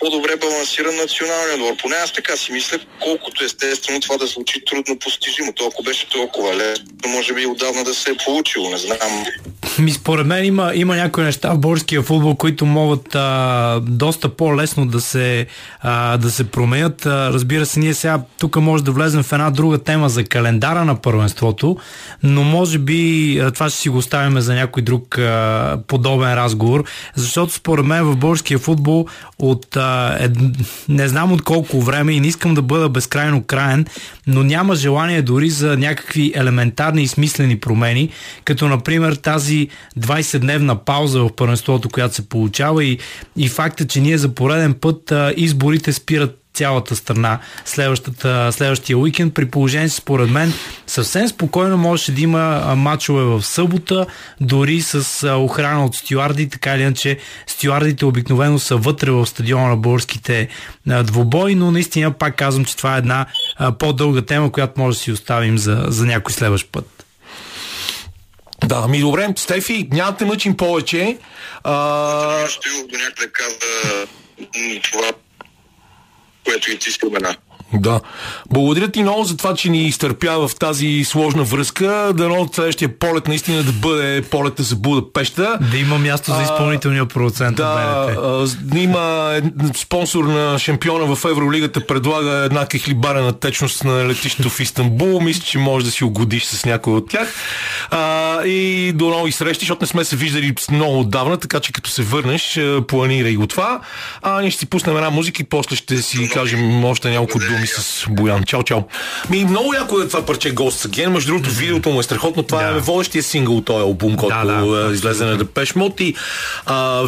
по-добре балансиран националния отбор. Поне аз така си мисля, колкото естествено това да звучи трудно постижимо. То ако беше толкова лесно, може би отдавна да се е получило, не знам. Според мен има някои неща в българския футбол, които могат доста по-лесно да се променят. Разбира се, ние сега тук може да влезем в една друга тема за календара на първенството, но може би това ще си го оставим за някой друг подобен разговор, защото според мен в българския футбол от не знам от колко време, и не искам да бъда безкрайно краен, но няма желание дори за някакви елементарни и смислени промени, като например тази 20-дневна пауза в първенството, която се получава, и факта, че ние за пореден път изборите спират цялата страна следващия уикенд. При положение, според мен, съвсем спокойно можеше да има мачове в събота, дори с охрана от стюарди, така или иначе стюардите обикновено са вътре в стадиона на българските двубои, но наистина пак казвам, че това е една по-дълга тема, която може да си оставим за някой следващ път. Да, ми добре, Стефи, няма да те мъчим повече. Стоилов до някъде каза това, което и ти спомена. Да. Благодаря ти много за това, че ни изтърпя в тази сложна връзка. Дано от следващия полет наистина да бъде полета за Будапеща. Да има място за изпълнителния продуцент. Да, има спонсор на шампиона в Евролигата, предлага една кехлибарена течност на летището в Истанбул. Мисля, че можеш да си угодиш с някой от тях. И до нови срещи, защото не сме се виждали много отдавна, така че като се върнеш, планирай го това. Ние ще си пуснем една музика и после ще си кажем още няколко думи с Боян. Чао, чао. Много яко е това парче Ghosts Again. Между другото, видеото му е страхотно. Това е водещия сингъл от този албум, който излезе на Депеш Мод. И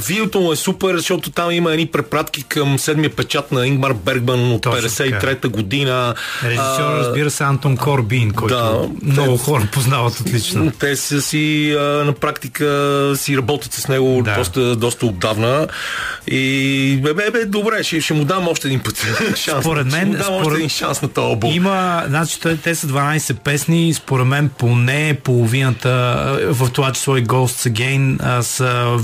видеото му е супер, защото там има едни препратки към седмия печат на Ингмар Бергман от 1953 година. Режисьор, разбира се, Антон Корбин, който много хора познават отлично. Те са си на практика си работят с него доста отдавна. И добре, ще му дам още един път шанс. Според мен, шанс на този албум. Значи, те са 12 песни, според мен поне половината, в това число и Ghosts Again, са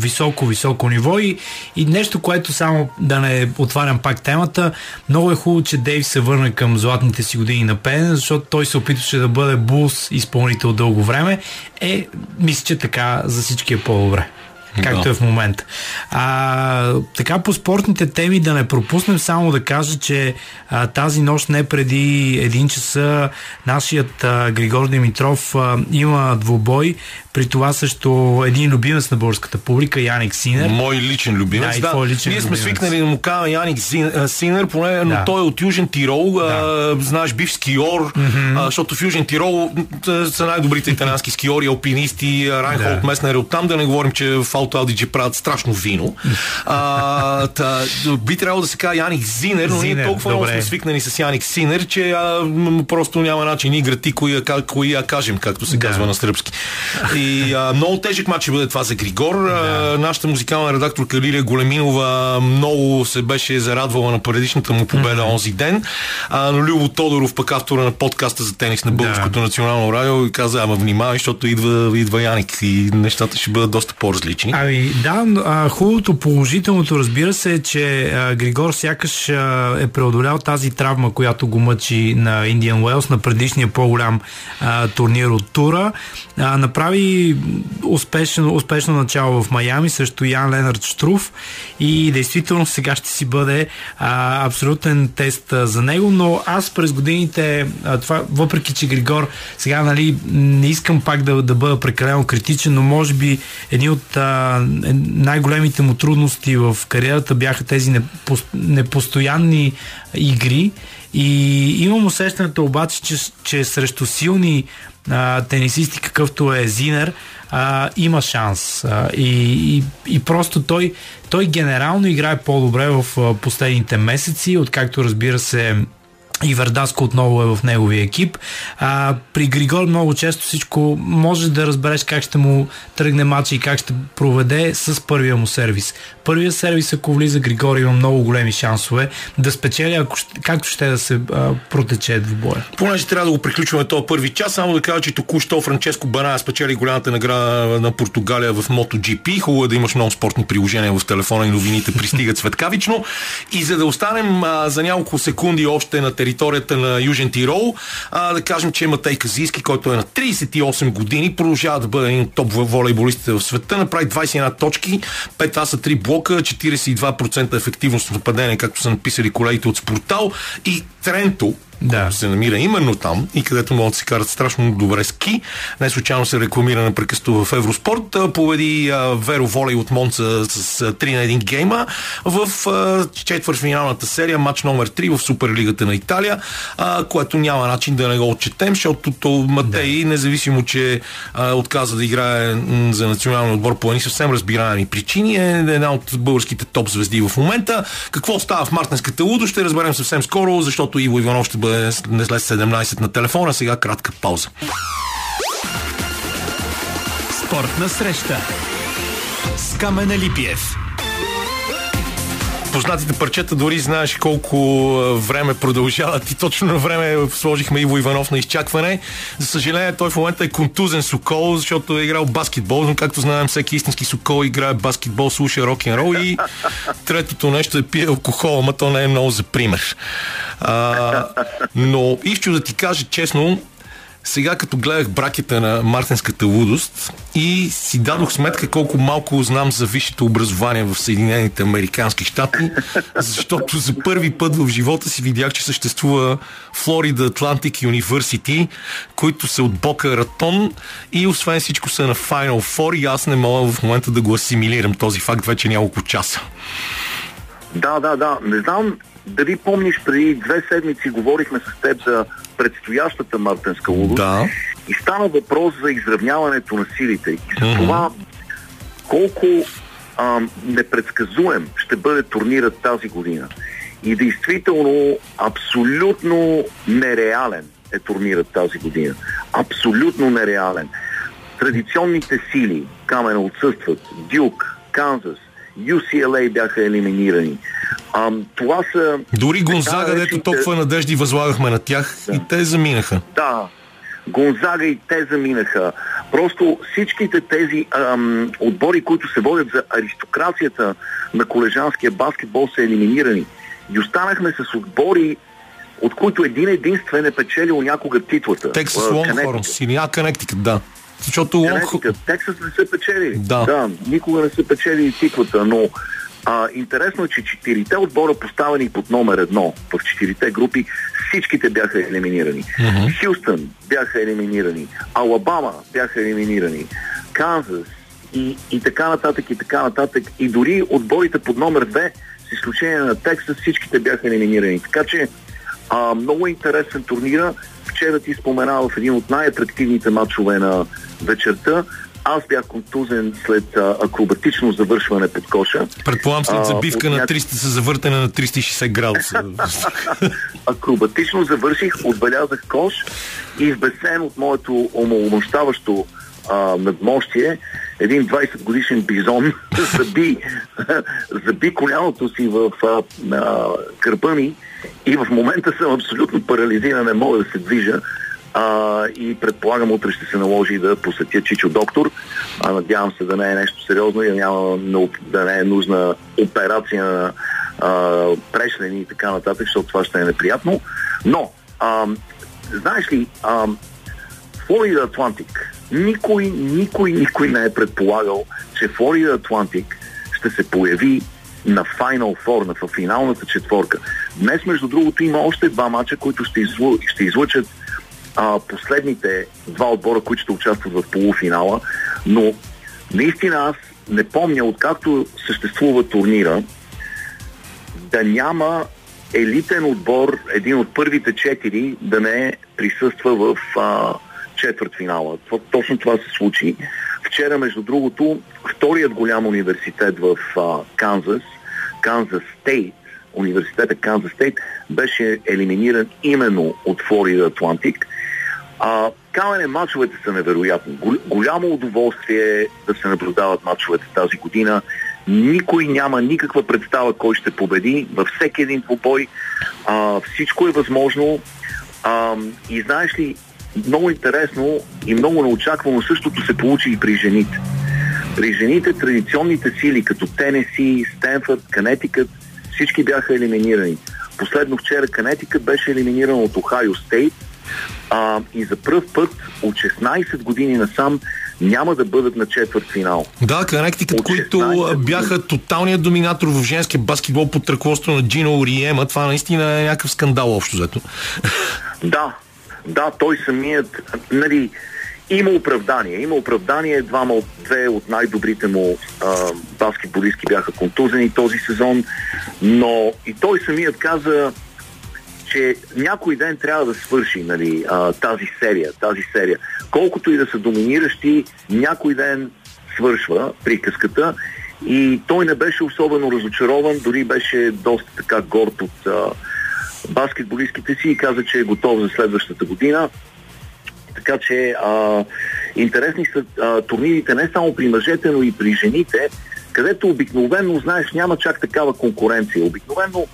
високо ниво, и нещо, което, само да не отварям пак темата, много е хубаво, че Дейв се върна към златните си години на пеене, защото той се опитваше да бъде блуз изпълнител дълго време. Мисля, че така за всички е по-добре, както е в момента. Така, по спортните теми да не пропуснем, само да кажа, че тази нощ, не преди 1 часа, нашият Григор Димитров има двубой. При това също един любимец на българската публика, Яник Синер. Мой личен любимец. Ние сме свикнали да му казваме Яник Синер, поне, но той е от Южен Тирол, знаеш, бив скиор, защото в Южен Тирол са най-добрите италиански скиори, алпинисти, Райнхолд Меснер, оттам да не говорим, че в Алто Адидже правят страшно вино. Би трябвало да се казва Яник Синер, но ние толкова много сме свикнали с Яник Синер, че просто няма начин играти, кои я кажем, както се казва на сръбски. И много тежък матч ще бъде това за Григор. Нашата музикална редакторка Лилия Големинова много се беше зарадвала на предишната му победа онзи ден. Но Любо Тодоров, пък автора на подкаста за тенис на Българското национално радио, и каза: внимавай, защото идва Яник и нещата ще бъдат доста по-различни. Хубавото, положителното, разбира се, е, че Григор сякаш е преодолял тази травма, която го мъчи на Индиан Уелс, на предишния по-голям турнир от тура. Направи успешно начало в Майами, също Ян Ленард Штруф, и действително сега ще си бъде абсолютен тест за него, но аз през годините, въпреки че Григор, сега, не искам пак да бъда прекалено критичен, но може би един от най-големите му трудности в кариерата бяха тези непостоянни игри. И имам усещането обаче, че срещу силни тенисисти, какъвто е Зинер, има шанс. И просто той генерално играе по-добре в последните месеци, откакто, разбира се, и Вердаско отново е в неговия екип. При Григор много често всичко може да разбереш как ще му тръгне матча и как ще проведе с първия му сервис. Първия сервис, ако влиза Григор, има много големи шансове да спечели, както ще да се протече в боя. Понеже трябва да го приключваме този първи час, само да кажа, че току-що Франческо Барая спечели голямата награда на Португалия в MotoGP. Хубаво е да имаш много спортни приложения в телефона и новините пристигат светкавично. И за да останем за няколко секунди още на територията на Южен Тирол, да кажем, че Матей Казийски, който е на 38 години, продължава да бъде един от топ волейболистите в света, направи 21 точки, 5 аса 3 блока, 42% ефективност в нападение, както са написали колегите от Спортал, и Тренто, да, се намира именно там и където могат да се карат страшно добре ски. Не случайно се рекламира непрекъснато в Евроспорт. Победи Веро Волей от Монца с 3-1 гейма в четвъртфиналната серия, матч номер 3 в Суперлигата на Италия, което няма начин да не го отчетем, защото Матей, да, независимо, че отказа да играе за националния отбор по едни съвсем разбираеми причини, е една от българските топ звезди в момента. Какво става в мартенската лудо, ще разберем съвсем скоро, защото Иво Иванов ще бъде не след 17 на телефона. Сега кратка пауза. Спортна среща с Камен Елипиев. Познатите парчета, дори знаеш колко време продължават и точно на време сложихме Иво Иванов на изчакване. За съжаление, той в момента е контузен сокол, защото е играл баскетбол, но както знаем, всеки истински сокол играе баскетбол, слуша рок-н-рол и третото нещо е пие алкохол, ама то не е много за пример. Но Ивчо, да ти кажа честно, сега като гледах бракета на мартенската лудост и си дадох сметка колко малко знам за висшето образование в Съединените американски щати, защото за първи път в живота си видях, че съществува Флорида Атлантик University, които са от Бока Ратон и освен всичко са на Final Four и аз не мога в момента да го асимилирам този факт вече няколко часа. Да. Не знам дали помниш, преди 2 седмици говорихме с теб за предстоящата мартенска лудост, да, и стана въпрос за изравняването на силите. И за това колко непредсказуем ще бъде турнирът тази година. И действително абсолютно нереален е турнирът тази година. Абсолютно нереален. Традиционните сили, Камен, отсъстват. Дюк, Канзас, UCLA бяха елиминирани. Това са... Дори Гонзага, дето толкова надежди възлагахме на тях, да, и те заминаха. Да, Гонзага и те заминаха. Просто всичките тези отбори, които се водят за аристокрацията на колежанския баскетбол, са елиминирани. И останахме с отбори, от които един единствен е печелил някога титлата. Тексас Лонхорнс или Канектикът, да. Тексас не са печели. Да, никога не са печели титлата, но интересно е, че 4-те отбора, поставени под номер 1 в 4-те групи, всичките бяха елиминирани. Хюстън бяха елиминирани, Алабама бяха елиминирани, Канзас и така нататък, и така нататък. И дори отборите под номер 2, с изключение на Тексас, всичките бяха елиминирани. Така че много интересен турнира. Вчера ти споменава в един от най-атрактивните матчове на вечерта. Аз бях контузен след акробатично завършване под коша. Предполагам, след забивка на 300 с завъртане на 360 градуса. Акробатично завърших, отбелязах кош и вбесен от моето омаломощаващо надмощие, един 20 годишен бизон заби коляното си в гърба ми и в момента съм абсолютно парализиран, не мога да се движа. И предполагам, утре ще се наложи да посетя Чичо доктор. Надявам се да не е нещо сериозно и да не е нужна операция на прешлени и така нататък, защото това ще е неприятно. Но, знаеш ли, Флорида Атлантик, никой не е предполагал, че Флорида Атлантик ще се появи на Final Four, в финалната четворка. Днес, между другото, има още 2 матча, които ще излъчат последните 2 отбора, които ще участват в полуфинала, но наистина аз не помня, откакто съществува турнира, да няма елитен отбор, един от първите 4, да не присъства в четвъртфинала. Точно това се случи. Вчера, между другото, вторият голям университет в Канзас, Канзас Стейт, университета Канзас Стейт, беше елиминиран именно от Флорида Атлантик. Камене, мачовете са невероятни. Голямо удоволствие да се наблюдават мачовете тази година. Никой няма никаква представа кой ще победи във всеки един двубой. Всичко е възможно. И знаеш ли, много интересно и много неочаквано същото се получи и при жените. При жените традиционните сили, като Тенеси, Стенфърд, Канетикът, всички бяха елиминирани. Последно вчера Канетикът беше елиминиран от Охайо Стейт, и за пръв път от 16 години насам няма да бъдат на четвъртфинал. Да, Канетикът, които бяха тоталният доминатор в женския баскетбол под ръководство на Джино Риема, това наистина е някакъв скандал общо взето. Да, да, той самият, нали, има оправдание. Има оправдание, две от най-добрите му баскетболистки бяха контузени този сезон, но и той самият каза, че някой ден трябва да свърши, нали, тази серия. Колкото и да са доминиращи, някой ден свършва приказката и той не беше особено разочарован, дори беше доста така горд от баскетболистките си и каза, че е готов за следващата година. Така че интересни са турнирите не само при мъжете, но и при жените, където обикновено, знаеш, няма чак такава конкуренция. Обикновено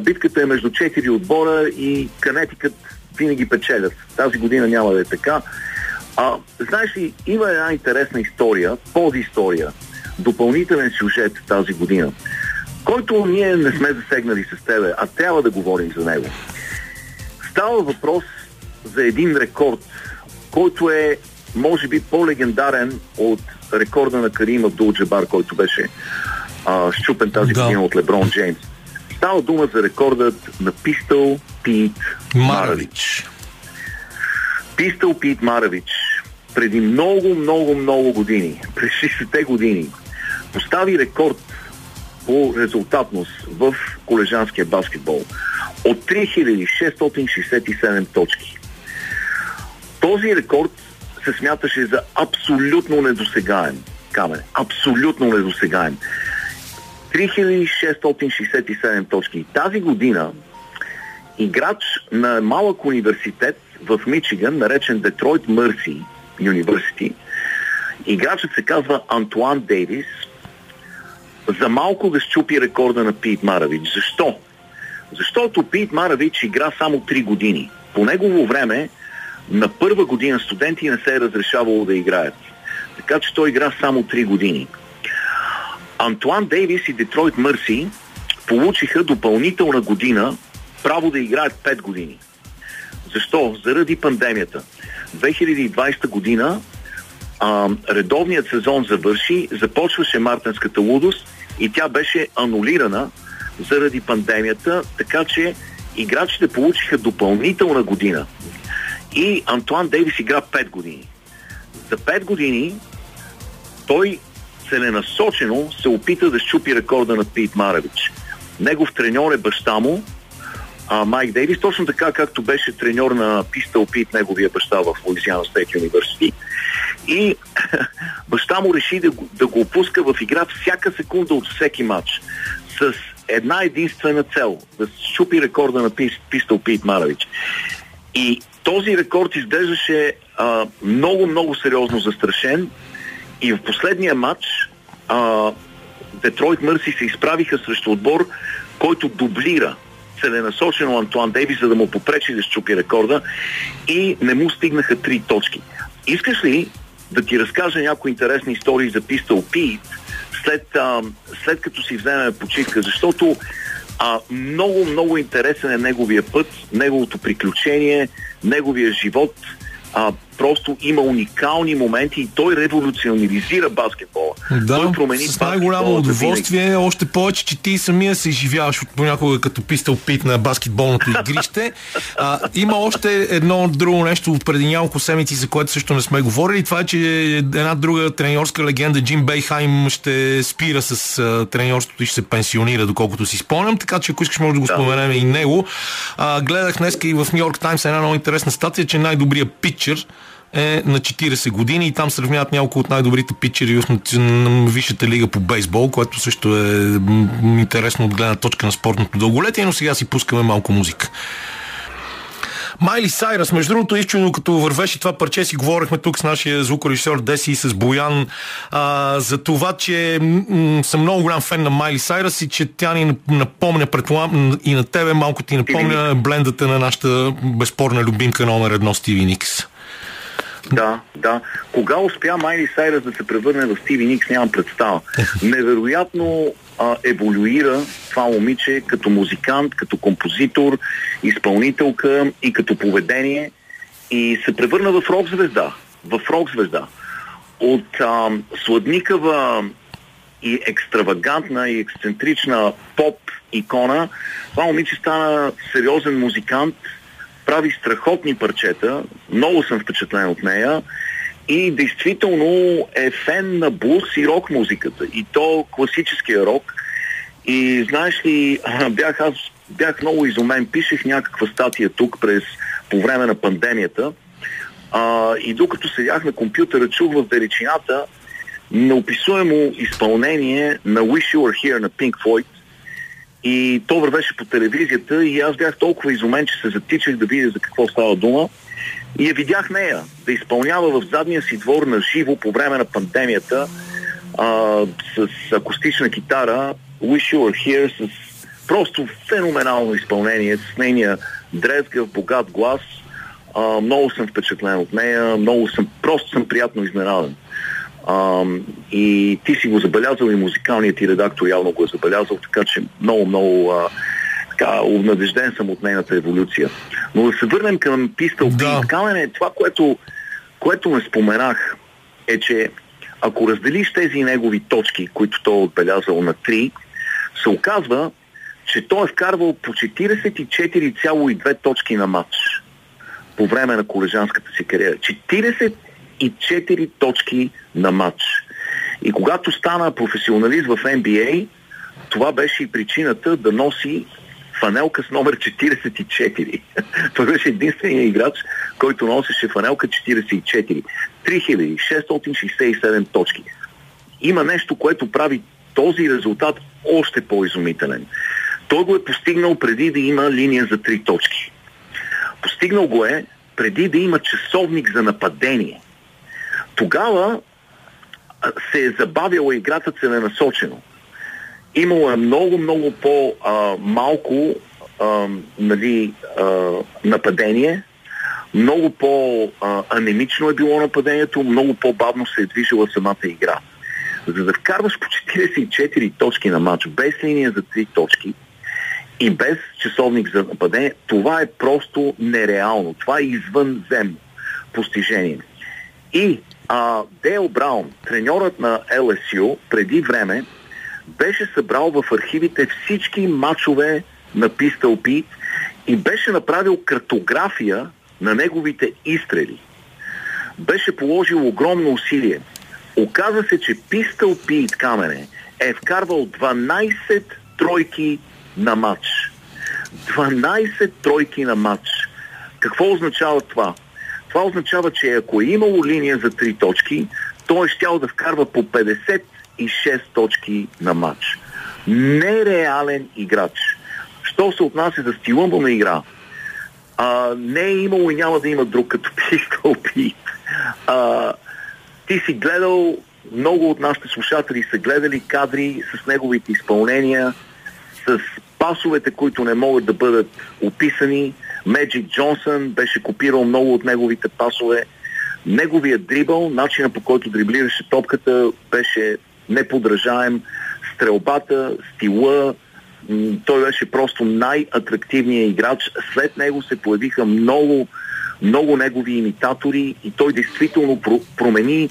битката е между 4 отбора и Канетикът винаги печелят. Тази година няма да е така. Знаеш ли, има една интересна история, подистория, допълнителен сюжет тази година, който ние не сме засегнали с тебе, а трябва да говорим за него. Става въпрос за един рекорд, който е, може би, по-легендарен от рекорда на Карим Абдул-Джабар, който беше счупен тази година от Леброн Джеймс. Става дума за рекордът на Пистъл Пийт Маравич. Пистъл Пийт Маравич преди много, много, много години, през 60-те години, постави рекорд по резултатност в колежанския баскетбол от 3667 точки. Този рекорд се смяташе за абсолютно недосегаем, Камен. Абсолютно недосегаем. 3667 точки. Тази година играч на малък университет в Мичиган, наречен Детройт Мърси Юниверсити, играчът се казва Антуан Дейвис, за малко да счупи рекорда на Пийт Маравич. Защо? Защото Пийт Маравич игра само 3 години. По негово време на първа година студенти не се е разрешавало да играят. Така че той игра само 3 години. Антуан Дейвис и Детройт Мърси получиха допълнителна година право да играят 5 години. Защо? Заради пандемията. 2020 година редовният сезон завърши, започваше мартенската лудост и тя беше анулирана заради пандемията, така че играчите получиха допълнителна година. И Антуан Дейвис игра 5 години. За 5 години той целенасочено се опита да счупи рекорда на Пийт Маравич. Негов треньор е баща му, Майк Дейвис, точно така както беше треньор на Пистъл Пийт, неговия баща в Луизиана Стейт Юниверсити. И баща му реши да го опуска в игра всяка секунда от всеки матч с една единствена цел – да счупи рекорда на Пистъл Пийт Маравич. И този рекорд изглеждаше много-много сериозно застрашен. И в последния матч Детройт Мърси се изправиха срещу отбор, който дублира целенасочено Антуан Дейвис, за да му попречи да счупи рекорда, и не му стигнаха 3 точки. Искаш ли да ти разкажа някои интересни истории за Пистъл Пийт след като си вземем почивка, защото много-много интересен е неговия път, неговото приключение, неговия живот. просто има уникални моменти и той революционализира баскетбола. Да, той промени с най-голямо удоволствие, да, още повече, че ти самия се изживяваш от понякога като пистъл пит на баскетболното игрище. Има още едно друго нещо преди няколко седмици, за което също не сме говорили. Това е, че една друга треньорска легенда, Джим Бейхайм, ще спира с треньорството и ще се пенсионира, доколкото си спомням. Така че ако искаш, може да го споменем и него. Гледах днеска и в Нью Йорк Таймс една много интересна статия, че най-добрият питчер е на 40 години и там сравняват няколко от най-добрите питчери на висшата лига по бейсбол, което също е интересно от гледна точка на спортното дълголетие, но сега си пускаме малко музика. Майли Сайръс, между другото, изчудно като вървеше това парче, си говорихме тук с нашия звукорежисьор Деси и с Боян за това, че съм много голям фен на Майли Сайръс и че тя ни напомня, предполагам, и на тебе малко ти напомня блендата на нашата безспорна любимка номер едно Стиви Никс. Да, да. Кога успя Майли Сайръс да се превърне в Стиви Никс, нямам представа. Невероятно еволюира това момиче като музикант, като композитор, изпълнителка и като поведение и се превърна в рок-звезда. В рок-звезда. От сладникава и екстравагантна и ексцентрична поп-икона, това момиче стана сериозен музикант, прави страхотни парчета, много съм впечатлен от нея и действително е фен на блус и рок музиката, и то класическия рок. И знаеш ли, бях много изумен, пишех някаква статия тук по време на пандемията и докато седях на компютъра, чух в далечината неописуемо изпълнение на Wish You Were Here на Pink Floyd. И то вървеше по телевизията и аз бях толкова изумен, че се затичах да видя за какво става дума. И я видях нея да изпълнява в задния си двор на живо по време на пандемията с акустична китара Wish You Were Here, с просто феноменално изпълнение, с нейния дрезгав, богат глас. Много съм впечатлен от нея, просто съм приятно изненадан. И ти си го забелязал и музикалният ти редактор явно го е забелязал, така че много обнадежден съм от нейната еволюция. Но да се върнем към Пистъл Пит. Камене, това, което ме споменах, е, че ако разделиш тези негови точки, които той е отбелязал на 3, се оказва, че той е вкарвал по 44,2 точки на матч по време на колежанската си кариера. 44 точки на матч. И когато стана професионалист в NBA, това беше и причината да носи фанелка с номер 44. Той беше единственият играч, който носеше фанелка 44. 3667 точки. Има нещо, което прави този резултат още по-изумителен. Той го е постигнал преди да има линия за 3 точки. Постигнал го е преди да има часовник за нападение. Тогава се е забавила играта целенасочено. Имало е много по-малко нападение, много по-анемично е било нападението, много по-бавно се е движила самата игра. За да вкарваш по 44 точки на матч, без линия за 3 точки и без часовник за нападение, това е просто нереално. Това е извънземно постижение. И Дейл Браун, треньорът на LSU, преди време беше събрал в архивите всички мачове на Пистъл Пит и беше направил картография на неговите изстрели. Беше положил огромно усилие. Оказва се, че Пистъл Пит, Камене, е вкарвал 12 тройки на матч. 12 тройки на матч. Какво означава това? Това означава, че ако е имало линия за 3 точки, той щял да вкарва по 56 точки на матч. Нереален играч. Що се отнася за стила на игра? Не е имало и няма да има друг като Пистъл Пит. Ти си гледал, много от нашите слушатели са гледали кадри с неговите изпълнения, с пасовете, които не могат да бъдат описани. Меджик Джонсън беше копирал много от неговите пасове. Неговият дрибъл, начинът по който дриблираше топката, беше неподражаем. Стрелбата, стила, той беше просто най-атрактивният играч. След него се появиха много много негови имитатори и той действително промени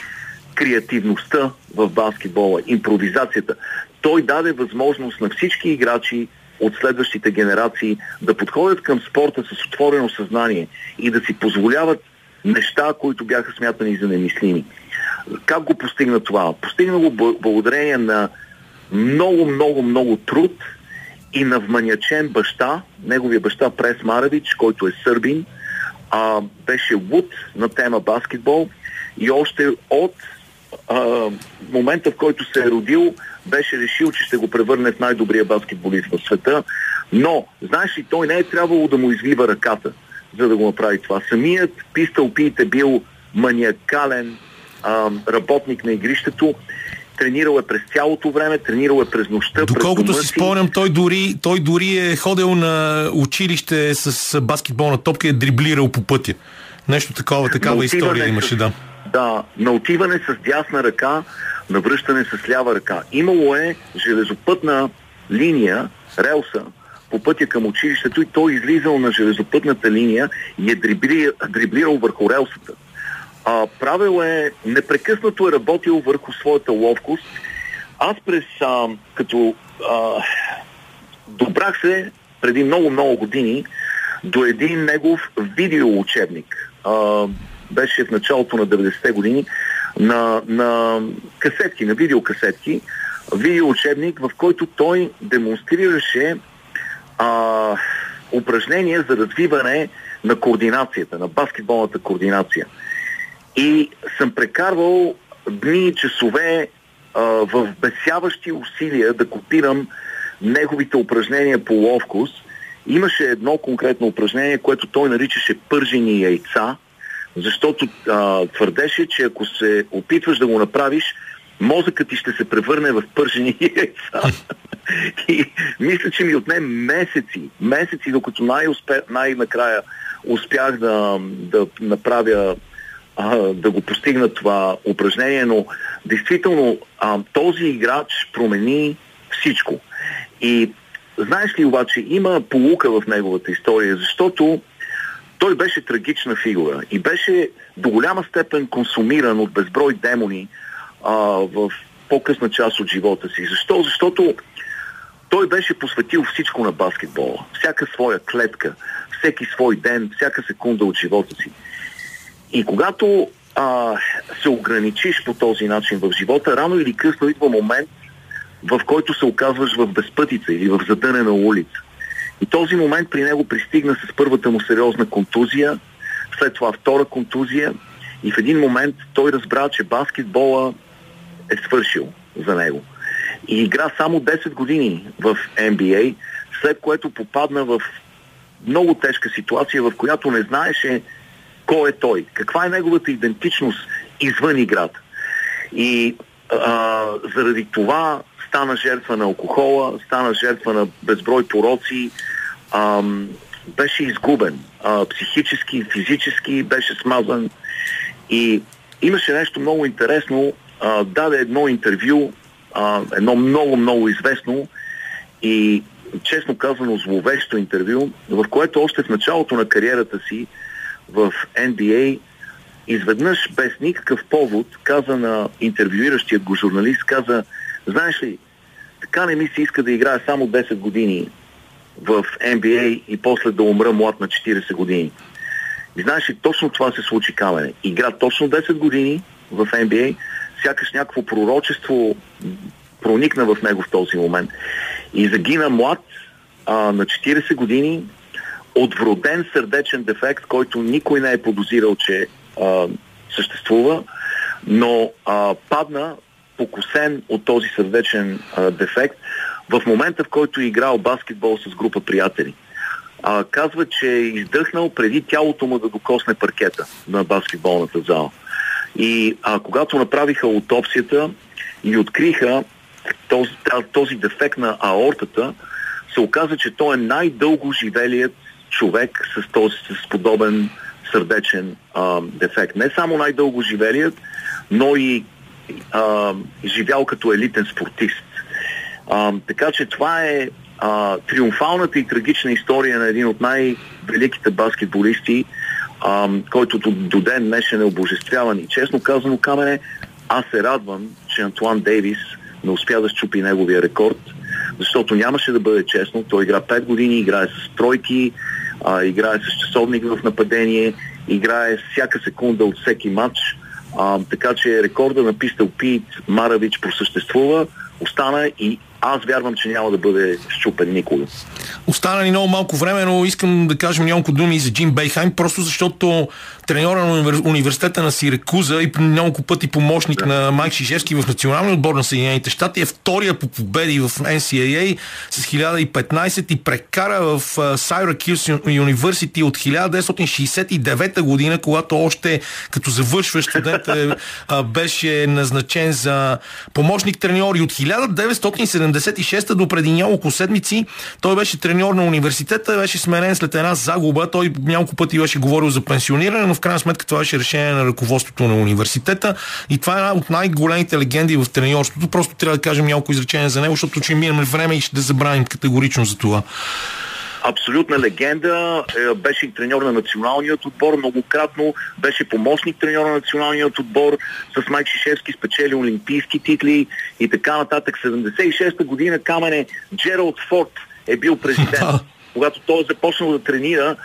креативността в баскетбола, импровизацията. Той даде възможност на всички играчи от следващите генерации да подходят към спорта с отворено съзнание и да си позволяват неща, които бяха смятани за немислими. Как го постигна това? Постигна го благодарение на много труд и на вманячен баща, неговия баща Прес Маравич, който е сърбин, беше луд на тема баскетбол и още от момента, в който се е родил, беше решил, че ще го превърне в най-добрия баскетболист в света. Но, знаеш ли, той не е трябвало да му извива ръката, за да го направи това. Самият Пистъл Пийт е бил маниакален работник на игрището. Тренирал е през цялото време, тренирал е през нощта. Доколкото през си спомням, той дори е ходил на училище с баскетболна топка и е дриблирал по пътя. Нещо такова, такава история имаше, да. Да, на отиване с дясна ръка, на връщане с лява ръка. Имало е железопътна линия, релса, по пътя към училището и той излизал на железопътната линия и е дриблирал върху релсата. Правил е, непрекъснато е работил върху своята ловкост. Аз добрах се преди много години до един негов видеоучебник. Беше в началото на 90-те години на касетки, на видеокасетки. Видеоучебник, в който той демонстрираше упражнения за развиване на координацията, на баскетболната координация. И съм прекарвал дни и часове в бесяващи усилия да копирам неговите упражнения по ловкост. Имаше едно конкретно упражнение, което той наричаше пържени яйца, защото твърдеше, че ако се опитваш да го направиш, мозъкът ти ще се превърне в пържени яйца. И мисля, че ми отне месеци, докато най-накрая успях да направя да го постигна това упражнение, но действително този играч промени всичко. И знаеш ли обаче, има поука в неговата история, защото той беше трагична фигура и беше до голяма степен консумиран от безброй демони в по-късна част от живота си. Защо? Защото той беше посветил всичко на баскетбола. Всяка своя клетка, всеки свой ден, всяка секунда от живота си. И когато се ограничиш по този начин в живота, рано или късно идва момент, в който се оказваш в безпътица или в задънена улица. И този момент при него пристигна с първата му сериозна контузия, след това втора контузия и в един момент той разбра, че баскетбола е свършил за него. И игра само 10 години в NBA, след което попадна в много тежка ситуация, в която не знаеше кой е той, каква е неговата идентичност извън играта. И заради това стана жертва на алкохола, стана жертва на безброй пороци, беше изгубен психически, физически, беше смазан. И имаше нещо много интересно, даде едно интервю, едно много известно и честно казано зловещо интервю, в което още в началото на кариерата си в NBA изведнъж без никакъв повод каза на интервюиращият го журналист, каза: знаеш ли, така не ми се иска да играя само 10 години в NBA и после да умра млад на 40 години. И знаеш ли, точно това се случи, Камене. Игра точно 10 години в NBA, сякаш някакво пророчество проникна в него в този момент. И загина млад на 40 години от вроден сърдечен дефект, който никой не е подозирал, че съществува, но падна покосен от този сърдечен дефект в момента, в който е играл баскетбол с група приятели. Казва, че е издъхнал преди тялото му да докосне паркета на баскетболната зала. И когато направиха аутопсията и откриха този дефект на аортата, се оказа, че той е най-дълго живелият човек с подобен сърдечен дефект. Не само най-дълго живелият, но и живял като елитен спортист. Така че това е триумфалната и трагична история на един от най-великите баскетболисти, който до ден днешен е обожествяван. И честно казано, Камене, аз се радвам, че Антуан Дейвис не успя да счупи неговия рекорд, защото нямаше да бъде честно. Той игра 5 години, играе с тройки, играе с часовник в нападение, играе всяка секунда от всеки матч. Така че рекорда на Пистъл Пит Маравич просъществува, остана и аз вярвам, че няма да бъде счупен никога. Остана ни много малко време, но искам да кажем няколко думи за Джим Бейхайм, просто защото треньора на университета на Сиракуза и няколко пъти помощник на Майк Шижевски в националния отбор на Съединените щати е втория по победи в NCAA с 1015 и прекара в Syracuse University от 1969 година, когато още като завършващ студент беше назначен за помощник треньор и от 1976 до преди няколко седмици той беше треньор на университета, беше сменен след една загуба. Той няколко пъти беше говорил за пенсиониране, но в крайна сметка това беше решение на ръководството на университета и това е една от най-големите легенди в треньорството. Просто трябва да кажем няколко изречения за него, защото ще минем време и ще забравим категорично за това. Абсолютна легенда, беше треньор на националният отбор, многократно беше помощник треньор на националният отбор, с Майк Шишевски спечели олимпийски титли и така нататък. 76-та година, Камене, Джералд Форд е бил президент. Когато той е започнал да тренира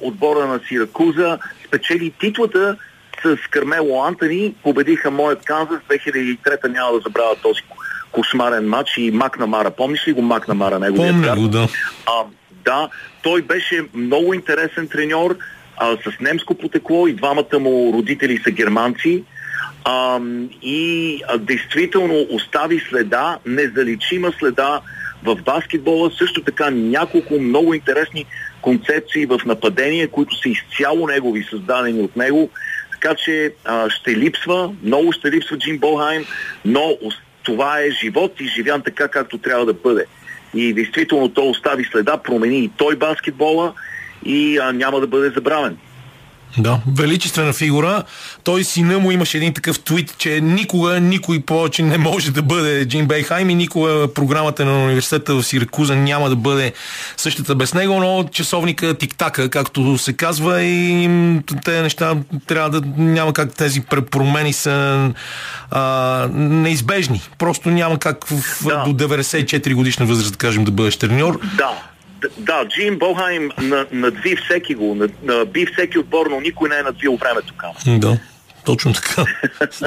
отбора на Сиракуза, спечели титлата с Кармело Антони, победиха моят Канзас, 2003-та, няма да забравя този кошмарен матч и Макнамара. Помниш ли го Макнамара? Помня го, да. Да, той беше много интересен треньор с немско потекло и двамата му родители са германци и действително остави следа, незаличима следа в баскетбола, също така няколко много интересни концепции в нападение, които са изцяло негови, създадени от него, така че ще липсва, много ще липсва Джим Болхайм, но това е живот и живян така, както трябва да бъде. И действително той остави следа, промени и той баскетбола и няма да бъде забравен. Да, величествена фигура. Той, сина му, имаше един такъв твит, че никога никой повече не може да бъде Джим Бейхайм и никога програмата на университета в Сиракуза няма да бъде същата без него, но часовника тик-така, както се казва, и те неща трябва да няма как, тези промени са неизбежни. Просто няма как до 94 годишна възраст, да кажем, да бъдеш треньор. Да, Джим Болхайм надви всеки го, би всеки отбор, но никой не е надвил времето към. Да, точно така.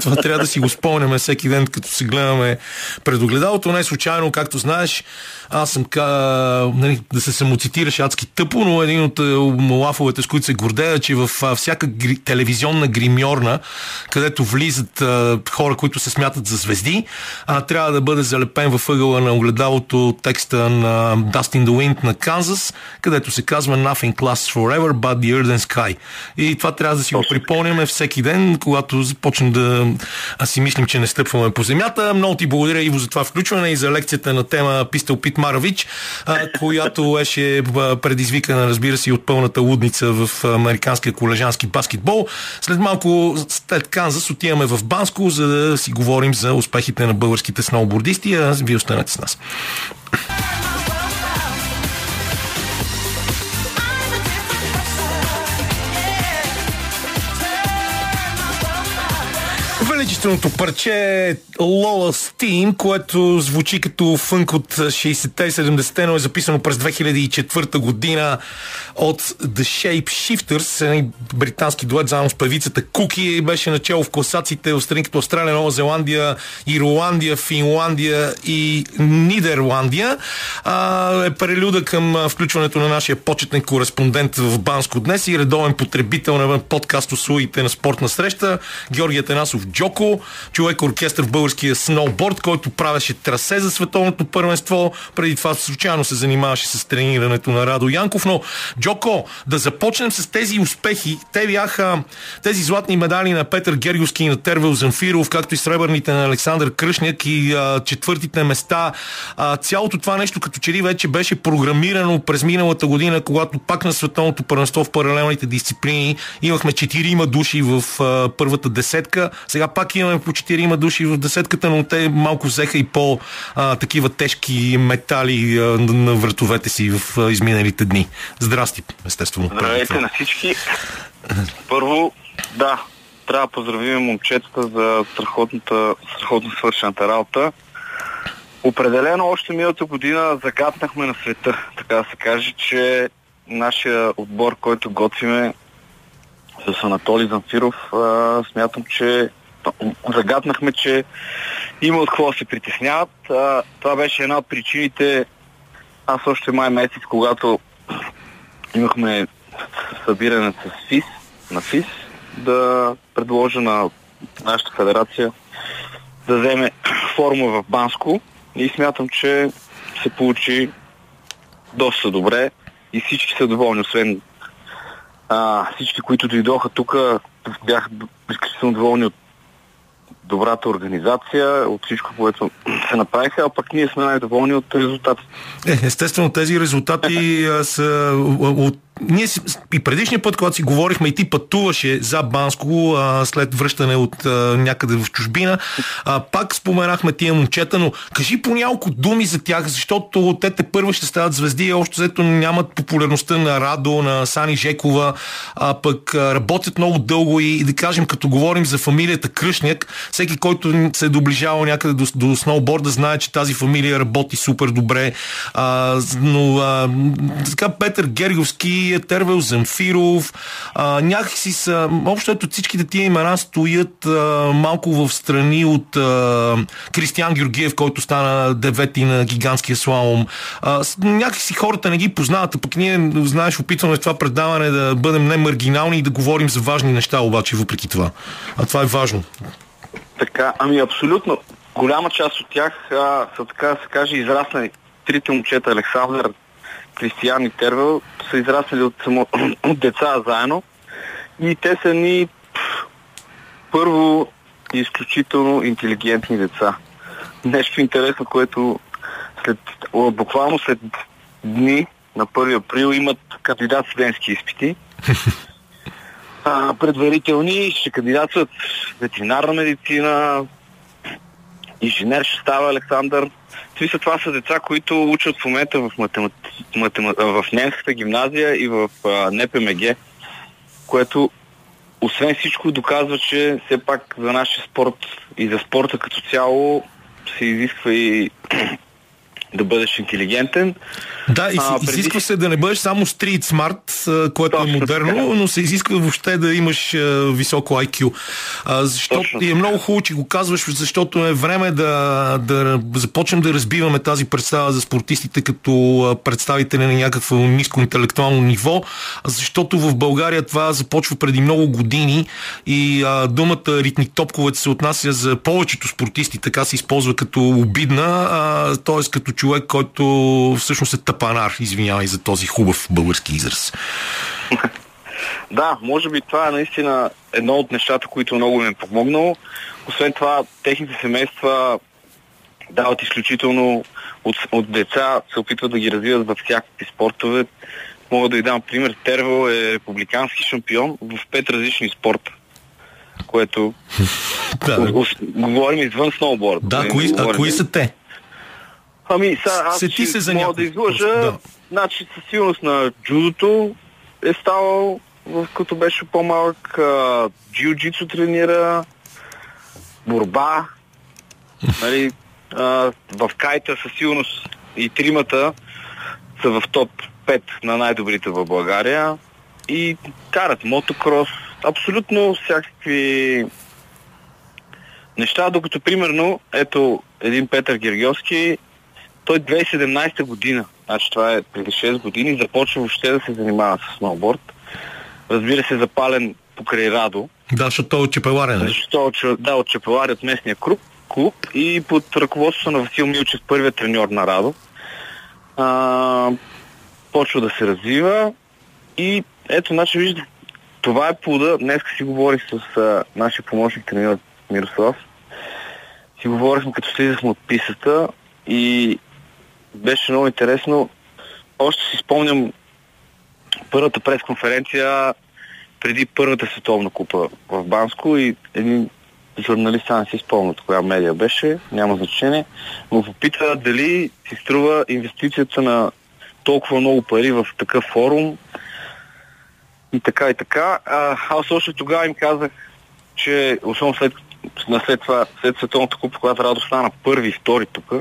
Това трябва да си го спомняме всеки ден, като се гледаме пред огледалото. Не случайно, както знаеш, аз съм да се самоцитираш адски тъпо, но един от лафовете, с които се гордея, че във всяка телевизионна гримьорна, където влизат хора, които се смятат за звезди, трябва да бъде залепен във ъгъла на огледалото текста на Dust in the Wind на Канзас, където се казва Nothing lasts forever but the earth and sky. И това трябва да си го припомняме всеки ден, когато започнем да си мислим, че не стъпваме по земята. Много ти благодаря, Иво, за това включване и за лекцията на тема Pistol Pete Маравич, която беше предизвикана, разбира се, от пълната лудница в американския колежански баскетбол. След малко, след Канзас, отиваме в Банско, за да си говорим за успехите на българските сноубордисти, а вие останете с нас. Единственото парче Лола Стим, което звучи като фънк от 60-те и 70-те, но е записано през 2004 година от The Shape Shifters, британски дует заедно с певицата Куки, беше начало в класациите в страни като Австралия, Нова Зеландия, Ирландия, Финландия и Нидерландия. Е прелюда към включването на нашия почетен кореспондент в Банско днес и редовен потребител на подкаст услугите на Спортна среща, Георги Атанасов Джоко, човек-оркестър в българския сноуборд, който правеше трасе за световното първенство. Преди това случайно се занимаваше с тренирането на Радо Янков. Но, Джоко, да започнем с тези успехи. Те бяха тези златни медали на Петър Гергиовски и на Тервел Замфиров, както и сребърните на Александър Кръшняк и четвъртите места. Цялото това нещо като че ли вече беше програмирано през миналата година, когато пак на световното първенство в паралелните дисциплини имахме 4 души в първата десетка. Сега пак имаме по 4 души в десетката, но те малко взеха и по-такива тежки метали на вратовете си в изминалите дни. Здрасти, естествено. Здравейте на всички. Първо, да, трябва да поздравим момчетата за страхотно свършената работа. Определено още миналата година загатнахме на света, така да се каже, че нашия отбор, който готвиме с Анатолий Замфиров, смятам, че загатнахме, че има от какво да се притесняват. Това беше една от причините. Аз още май месец, когато имахме събиране с ФИС, на ФИС, да предложа на нашата федерация да вземе форума в Банско и смятам, че се получи доста добре и всички са доволни, освен всички, които дойдоха тук, бяха изключително доволни от добрата организация, от всичко, което се направиха, а пък ние сме най-доволни от резултатите. Естествено, тези резултати са от... Ние и предишния път, когато си говорихме, и ти пътуваше за Банско след връщане от някъде в чужбина, пак споменахме тия момчета, но кажи по няколко думи за тях, защото те тепърва ще стават звезди, и общо взето нямат популярността на Радо, на Сани Жекова, пък работят много дълго и да кажем, като говорим за фамилията Кръшняк, всеки, който се е доближавал някъде до сноуборда, знае, че тази фамилия работи супер добре, но така Петър Гергиовски, Тервел Замфиров, някакси са, общото всичките тия имена стоят малко в страни от Кристиян Георгиев, който стана девети на гигантския слалом. Някакси хората не ги познават, а пък ние, знаеш, опитваме в това предаване да бъдем не маргинални и да говорим за важни неща, обаче въпреки това. А това е важно. Така, ами абсолютно. Голяма част от тях са, така да се каже, израснали. Трите момчета, Александър, Кристиян и Тервел, са израснали от деца заедно и те са ни първо изключително интелигентни деца. Нещо интересно, което буквално след дни на 1 април имат кандидат студентски изпити. Предварителни ще кандидатстват ветеринарна медицина, инженер ще става Александър. Това са деца, които учат в момента в немската гимназия и в НПМГ, което освен всичко доказва, че все пак за нашия спорт и за спорта като цяло се изисква и да бъдеш интелигентен. Да, изисква се да не бъдеш само street smart, което точно е модерно, така, но се изисква въобще да имаш високо IQ. Защото е много хубаво, че го казваш, защото е време да започнем да разбиваме тази представа за спортистите като представители на някакво ниско интелектуално ниво, защото в България това започва преди много години и думата ритник-топковете се отнася за повечето спортисти, така се използва като обидна, т.е. като човек, който всъщност е тъпанар. Извинявай за този хубав български израз. Да, може би това е наистина едно от нещата, които много ми е помогнало. Освен това, техните семейства дават изключително от деца, се опитват да ги развиват във всякакви спортове. Мога да ви дам пример. Тервел е републикански шампион в 5 различни спорта, което говорим извън сноуборд. Да, кои са те? Ами, мога да излъжа, значи със сигурност на джудото е ставал, като беше по-малък, джиу-джицу тренира, борба, нали, в кайта със сигурност и тримата са в топ 5 на най-добрите в България и карат мотокрос, абсолютно всякакви неща, докато примерно, ето един Петър Гергиовски, той 2017 година, значи това е преди 6 години, започва въобще да се занимава с сноуборд. Разбира се, запален покрай Радо. Да, защото той е от Чепелария, не? Да, от Чепелария, от местния клуб и под ръководството на Васил Милчев, първия треньор на Радо. Почва да се развива и ето, значи виждате, това е плода. Днеска си говорих с нашия помощник треньор Мирослав. Си говорихме, като слизахме от пистата и беше много интересно. Още си спомням първата пресконференция преди първата световна купа в Банско и един журналист, не си спомня от коя медия беше, няма значение, но попита дали си струва инвестицията на толкова много пари в такъв форум И така, и така. Аз още тогава им казах, че особено след Световната купа, когато Радо стана първи и втори тук,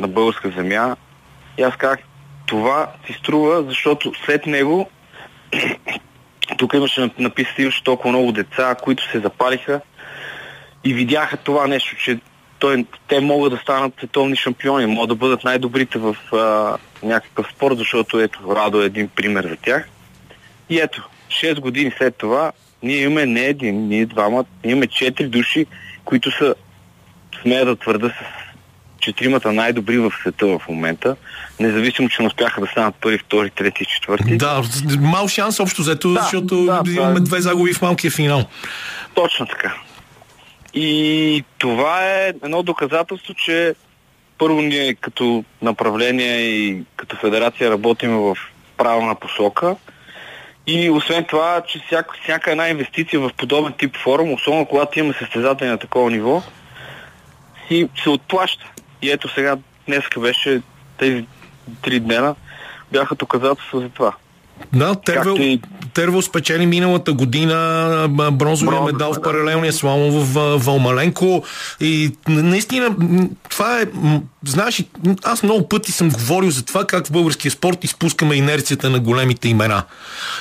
на българска земя, и аз казах, това си струва, защото след него тук имаше написано толкова много деца, които се запалиха и видяха това нещо, че те могат да станат световни шампиони, могат да бъдат най-добрите в някакъв спорт, защото ето Радо е един пример за тях. И ето, 6 години след това ние имаме не един, ние двама, ние имаме 4 души, които са, смея да твърда, с четиримата най-добри в света в момента, независимо, че не успяха да станат първи, втори, трети, четвърти. Да, мал шанс общо взето, да, защото да, имаме две загуби в малкия финал. Точно така. И това е едно доказателство, че първо ние като направление и като федерация работим в правилна посока. И освен това, че всяка една инвестиция в подобен тип форум, особено когато има състезатели на такова ниво, си се отплаща. И ето сега, днеска беше, тези 3 дена бяха доказателства за това. Да, Тервел спечели миналата година бронзовия медал в паралелния слалом в Вълмаленко и наистина това е, знаеш, аз много пъти съм говорил за това как в българския спорт изпускаме инерцията на големите имена.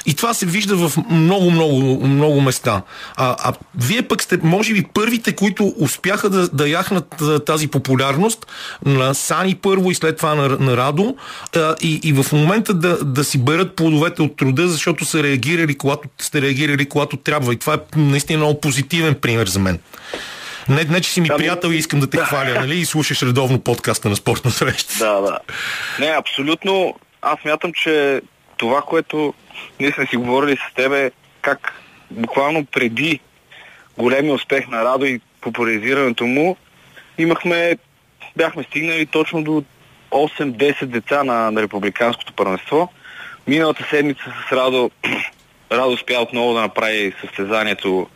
И това се вижда в много места. А вие пък сте, може би, първите, които успяха да яхнат тази популярност на Сани първо и след това на Радо и в момента да си берат плодовете от труда, защото са реагирали, когато сте реагирали, когато трябва. И това е наистина много позитивен пример за мен. Не, че си ми приятел и искам да те хваля, нали? И слушаш редовно подкаста на Спортна среща. Да. Не, абсолютно. Аз мятам, че това, което ние сме си говорили с тебе, как буквално преди големия успех на Радо и популяризирането му, бяхме стигнали точно до 8-10 деца на републиканското първенство. Миналата седмица с Радо успя отново да направи състезанието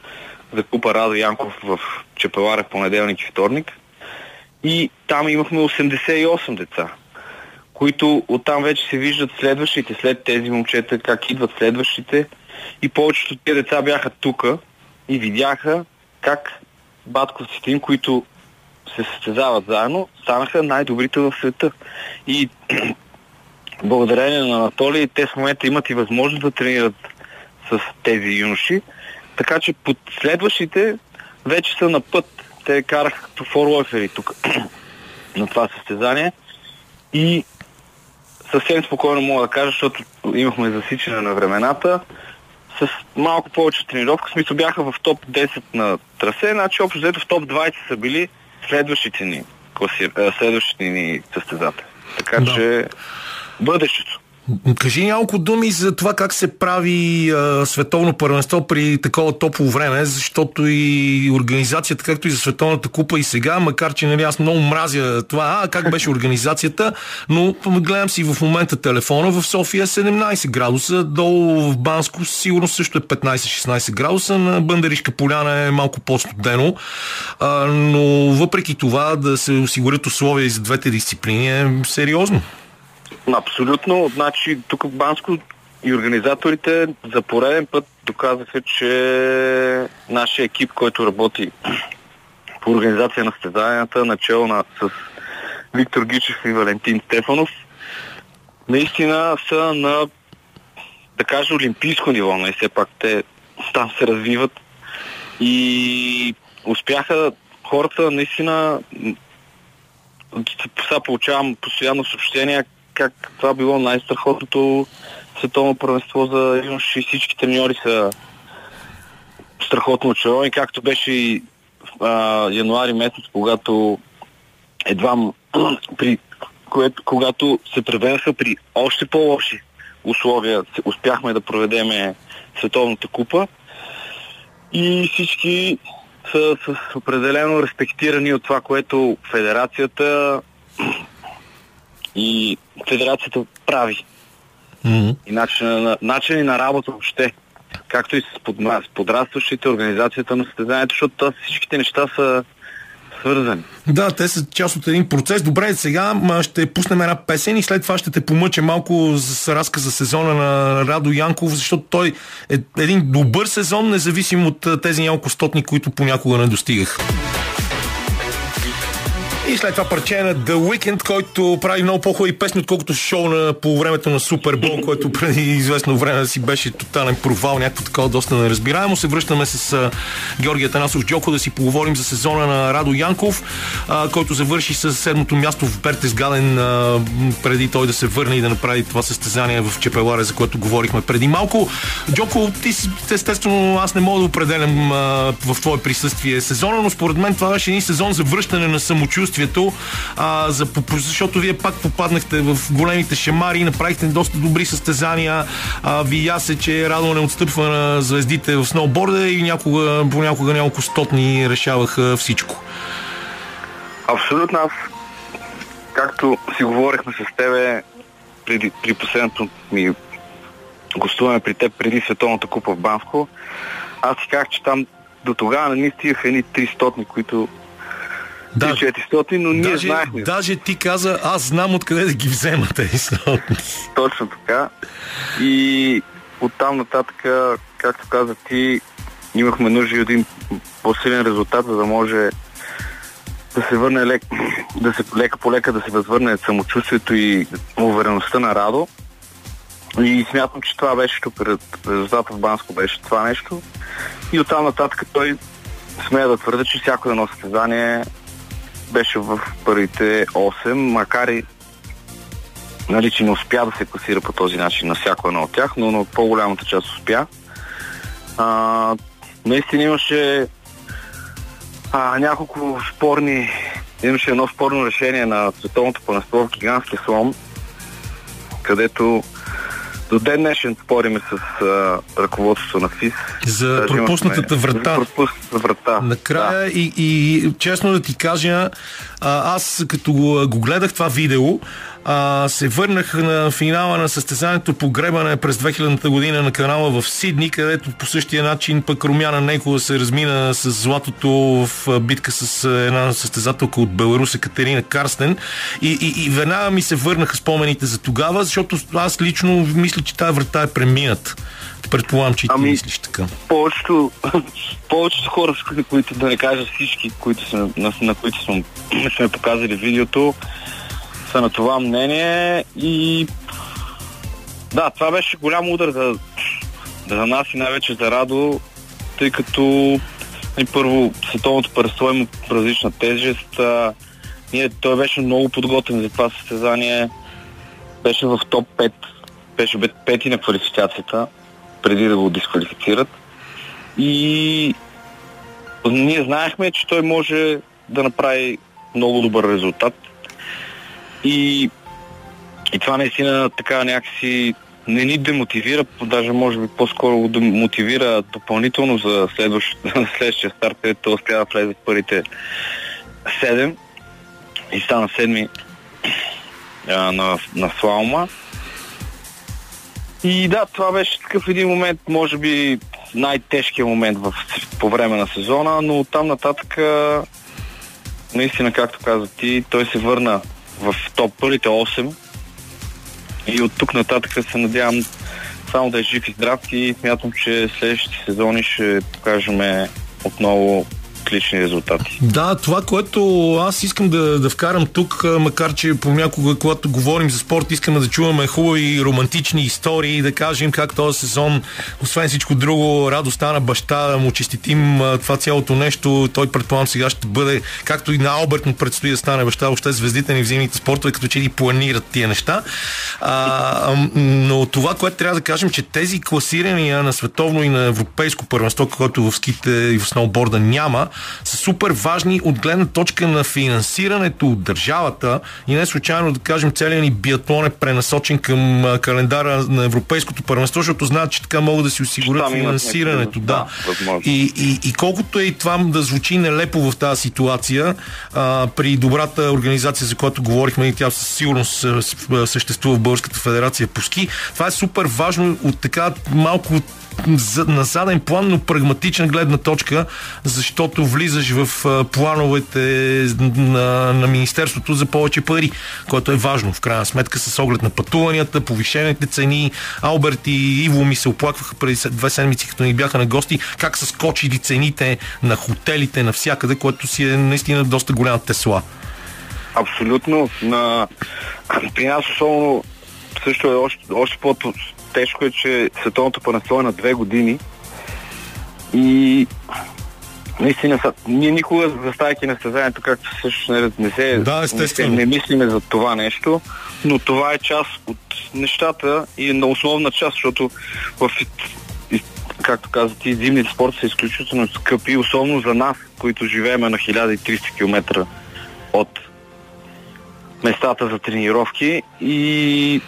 за купа Радо Янков в Чепеларе понеделник и вторник. И там имахме 88 деца, които оттам вече се виждат следващите, след тези момчета, как идват следващите. И повечето от тези деца бяха тука и видяха как батковците им, които се състезават заедно, станаха най-добрите в света. И благодарение на Анатолий, те в момента имат и възможност да тренират с тези юноши. Така че последващите вече са на път. Те караха като форлойфери тук на това състезание. И съвсем спокойно мога да кажа, защото имахме засичане на времената, с малко повече тренировка. В смисъл бяха в топ 10 на трасе, значи общо взето в топ 20 са били следващите ни състезатели. Така че бъдещето. Кажи няколко думи за това как се прави световно първенство при такова топло време, защото и организацията, както и за Световната купа и сега, макар че аз много мразя това, как беше организацията, но гледам си в момента телефона, в София 17 градуса, долу в Банско сигурно също е 15-16 градуса, на Бандаришка поляна е малко по-студено, но въпреки това да се осигурят условия и за двете дисциплини е сериозно. Абсолютно. Значи, тук в Банско и организаторите за пореден път доказаха, че нашия екип, който работи по организация на състезанията, начало с Виктор Гичев и Валентин Стефанов, наистина са на, да кажа, олимпийско ниво, но и все пак те там се развиват и успяха хората наистина. Сега получавам постоянно съобщения как това било най-страхотното световно първенство за юноши и всички треньори са страхотно очаровани, както беше и януари месец, когато едва когато се превърнаха при още по-лоши условия, успяхме да проведем Световната купа и всички са с определено респектирани от това, което Федерацията прави. Mm-hmm. И начин на работа въобще. Както и с подрастващите, организацията на състезанието, защото всичките неща са свързани. Да, те са част от един процес. Добре, сега ще пуснем една песен и след това ще те помъча малко с разказа сезона на Радо Янков, защото той е един добър сезон, независимо от тези няколко стотни, които понякога не достигах. И след това парче на The Weeknd, който прави много по-хубави песни, отколкото шоу на, по времето на Супербол, който преди известно време си беше тотален провал, някакво такова доста неразбираемо. Се връщаме с Георги Атанасов Джоко да си поговорим за сезона на Радо Янков, който завърши с 7-то място в Бертесгаден, преди той да се върне и да направи това състезание в Чепеларе, за което говорихме преди малко. Джоко, ти си, естествено, аз не мога да определям в твое присъствие сезона, но според мен това беше един сезон за връщане на самочувствие. Защото вие пак попаднахте в големите шамари, направихте доста добри състезания, видя се, че Радо не отстъпва на звездите в сноуборда и понякога няколко стотни решаваха всичко. Абсолютно. Аз, както си говорихме с тебе при последното ми гостуване при теб преди Световната купа в Банско, аз си казах, че там до тогава не ни стигаха едни 300, които 400, но ние знаехме. Даже ти каза, аз знам откъде да ги вземате. Точно така. И оттам нататък, както казах ти, имахме нужда и един по-силен резултат, за да може да се върне лека по лека да се възвърне самочувствието и увереността на Радо. И смятам, че това беше супер. Резултата в Банско беше това нещо. И оттам нататък той, смея да твърда, че всяко едно състезание беше в първите 8, макар и че не успя да се класира по този начин на всяко едно от тях, но на по-голямата част успя. Наистина имаше няколко спорни, имаше едно спорно решение на Световното първенство в гигантския слом, където до ден днешен спориме с ръководството на ФИС. За пропуснатата врата. Накрая да. И честно да ти кажа, аз като го гледах това видео, се върнах на финала на състезанието по гребане през 2000-та година на канала в Сидни, където по същия начин пък Румяна Нейкова се размина с златото в битка с една състезателка от Беларус, Екатерина Карстен, и веднага ми се върнаха спомените за тогава, защото аз лично мисля, че тая врата е премината. Предполагам, че ти мислиш така. Повечето хора, които, да не кажа всички, на които сме показали видеото, са на това мнение и да, това беше голям удар за нас и най-вече за Радо, тъй като първо световното първенство има различна тежест. Той беше много подготвен за това състезание, беше в топ 5, беше пети на квалификацията, преди да го дисквалифицират. И ние знаехме, че той може да направи много добър резултат. И това наистина така някакси не ни демотивира, даже може би по-скоро го демотивира допълнително за следващия старт, където успя да влезе в първите 7 и стана 7 на слалома. И да, това беше такъв един момент, може би най-тежкият момент по време на сезона, но оттам нататък наистина, както каза ти, той се върна в топ първите 8 и от тук нататък се надявам само да е жив и здрав и смятам, че следващите сезони ще покажем отново лични резултати. Да, това, което аз искам да вкарам тук, макар че понякога, когато говорим за спорт, искаме да чуваме хубави романтични истории, да кажем как този сезон, освен всичко друго, Радо стана баща, да му честитим това цялото нещо. Той, предполагам, сега ще бъде, както и на Алберт му предстои да стане баща, въобще звездите ни в зимните спортове, като че ги планират тия неща. Но това, което трябва да кажем, че тези класирания на световно и на европейско първенство, което в ските и в сноуборда няма, са супер важни от гледна точка на финансирането от държавата и не случайно да кажем целият ни биатлон е пренасочен към календара на европейското първенство, защото знаят, че така могат да си осигурят финансирането. Да. И колкото е и това да звучи нелепо в тази ситуация, при добрата организация, за която говорихме, и тя със сигурност съществува в Българската федерация по ски, това е супер важно от така малко на заден план, но прагматична гледна точка, защото влизаш включи в плановете на Министерството за повече пари, което е важно в крайна сметка с оглед на пътуванията, повишените цени. Алберт и Иво ми се оплакваха преди 2 седмици, като ни бяха на гости, как са скочили цените на хотелите навсякъде, което си е наистина доста голяма тесла. Абсолютно. При нас особено също е още по-тежко е, че световното първенство е на 2 години и наистина ние никога, заставяйки на състезанието, както също не мислиме за това нещо, но това е част от нещата и на основна част, защото в, както казвате, и зимните спорти са изключително скъпи, особено за нас, които живеем на 1300 км от местата за тренировки. И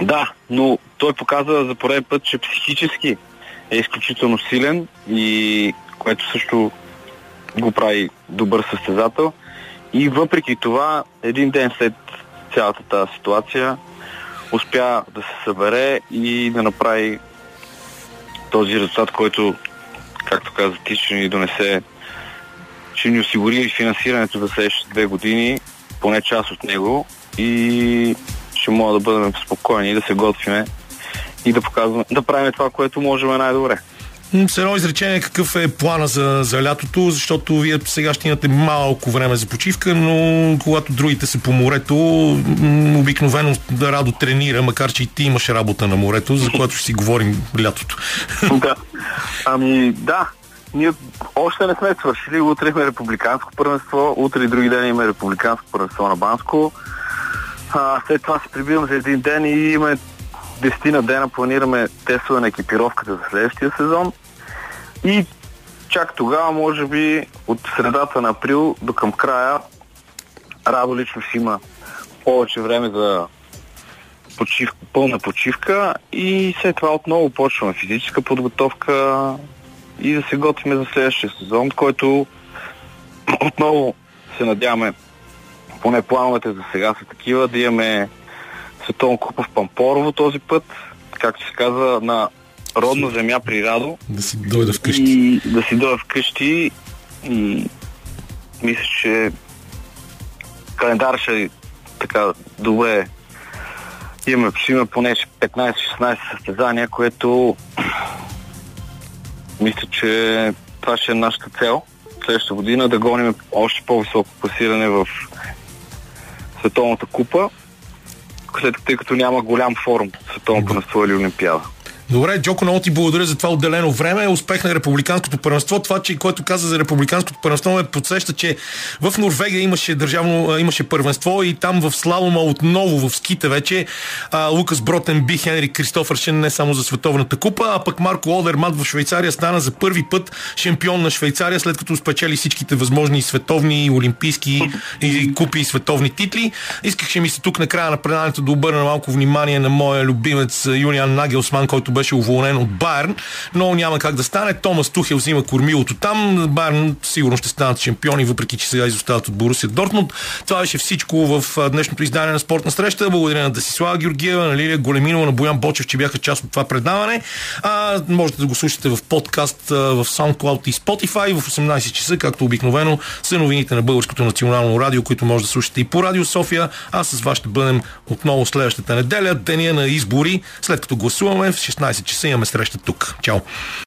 да, но той показва за пореден път, че психически е изключително силен, и което също го прави добър състезател. И въпреки това, един ден след цялата тази ситуация, успя да се събере и да направи този резултат, който, както каза ти, ще ни донесе, ще ни осигури финансирането за следващите 2 години, поне част от него, и ще мога да бъдем спокойни и да се готвиме и да показваме, да правим това, което можем най-добре. С едно изречение, какъв е плана за лятото, защото вие сега ще имате малко време за почивка, но когато другите са по морето, обикновено да Радо тренира, макар че и ти имаш работа на морето, за което ще си говорим лятото. Да. Ами да, ние още не сме свършили. Утре имаме републиканско първенство, утре и други ден имаме републиканско първенство на Банско. След това се прибивам за един ден и имаме 10 дена, планираме тестове на екипировката за следващия сезон. И чак тогава, може би от средата на април до към края, Радо лично си има повече време за пълна почивка и след това отново почваме физическа подготовка и да се готвим за следващия сезон, който отново се надяваме, поне плановете за сега са такива, да имаме Световна купа в Пампорово този път, както се казва, на родна земя при Радо. Да си дойда вкъщи. И мисля, че календар ще така добре. Имаме поне 15-16 състезания, което мисля, че това ще е нашата цел. Следващата година да гоним още по-високо класиране в Световната купа, след като няма голям форум Световно първенство или Олимпиада. Добре, Джоко, много ти благодаря за това отделено време. Успех на републиканското първенство. Това, че което каза за републиканското първенство, ме подсеща, че в Норвегия имаше първенство и там в слалома отново в ските вече Лукас Бротенби, Хенрик Кристофърсен не само за Световната купа, а пък Марко Одермат в Швейцария стана за първи път шампион на Швейцария, след като спечели всичките възможни световни, олимпийски и купи и световни титли. Искаше ми се тук на края на предаването да обърна малко внимание на моя любимец Юлиан Нагелсман, който беше уволнен от Байерн, но няма как да стане. Томас Тухел взима кормилото там. Байерн сигурно ще станат шампиони, въпреки че сега изостават от Борусия Дортмунд. Това беше всичко в днешното издание на Спортна среща. Благодаря на Десислава Георгиева, на Лилия Големинова, на Боян Бочев, че бяха част от това предаване. Можете да го слушате в подкаст в SoundCloud и Spotify. В 18 часа, както обикновено, са новините на Българското национално радио, които може да слушате и по Радио София. А с вас ще бъдем отново следващата неделя, деня на избори, след като гласуваме в 16 часа имаме среща тук. Чао!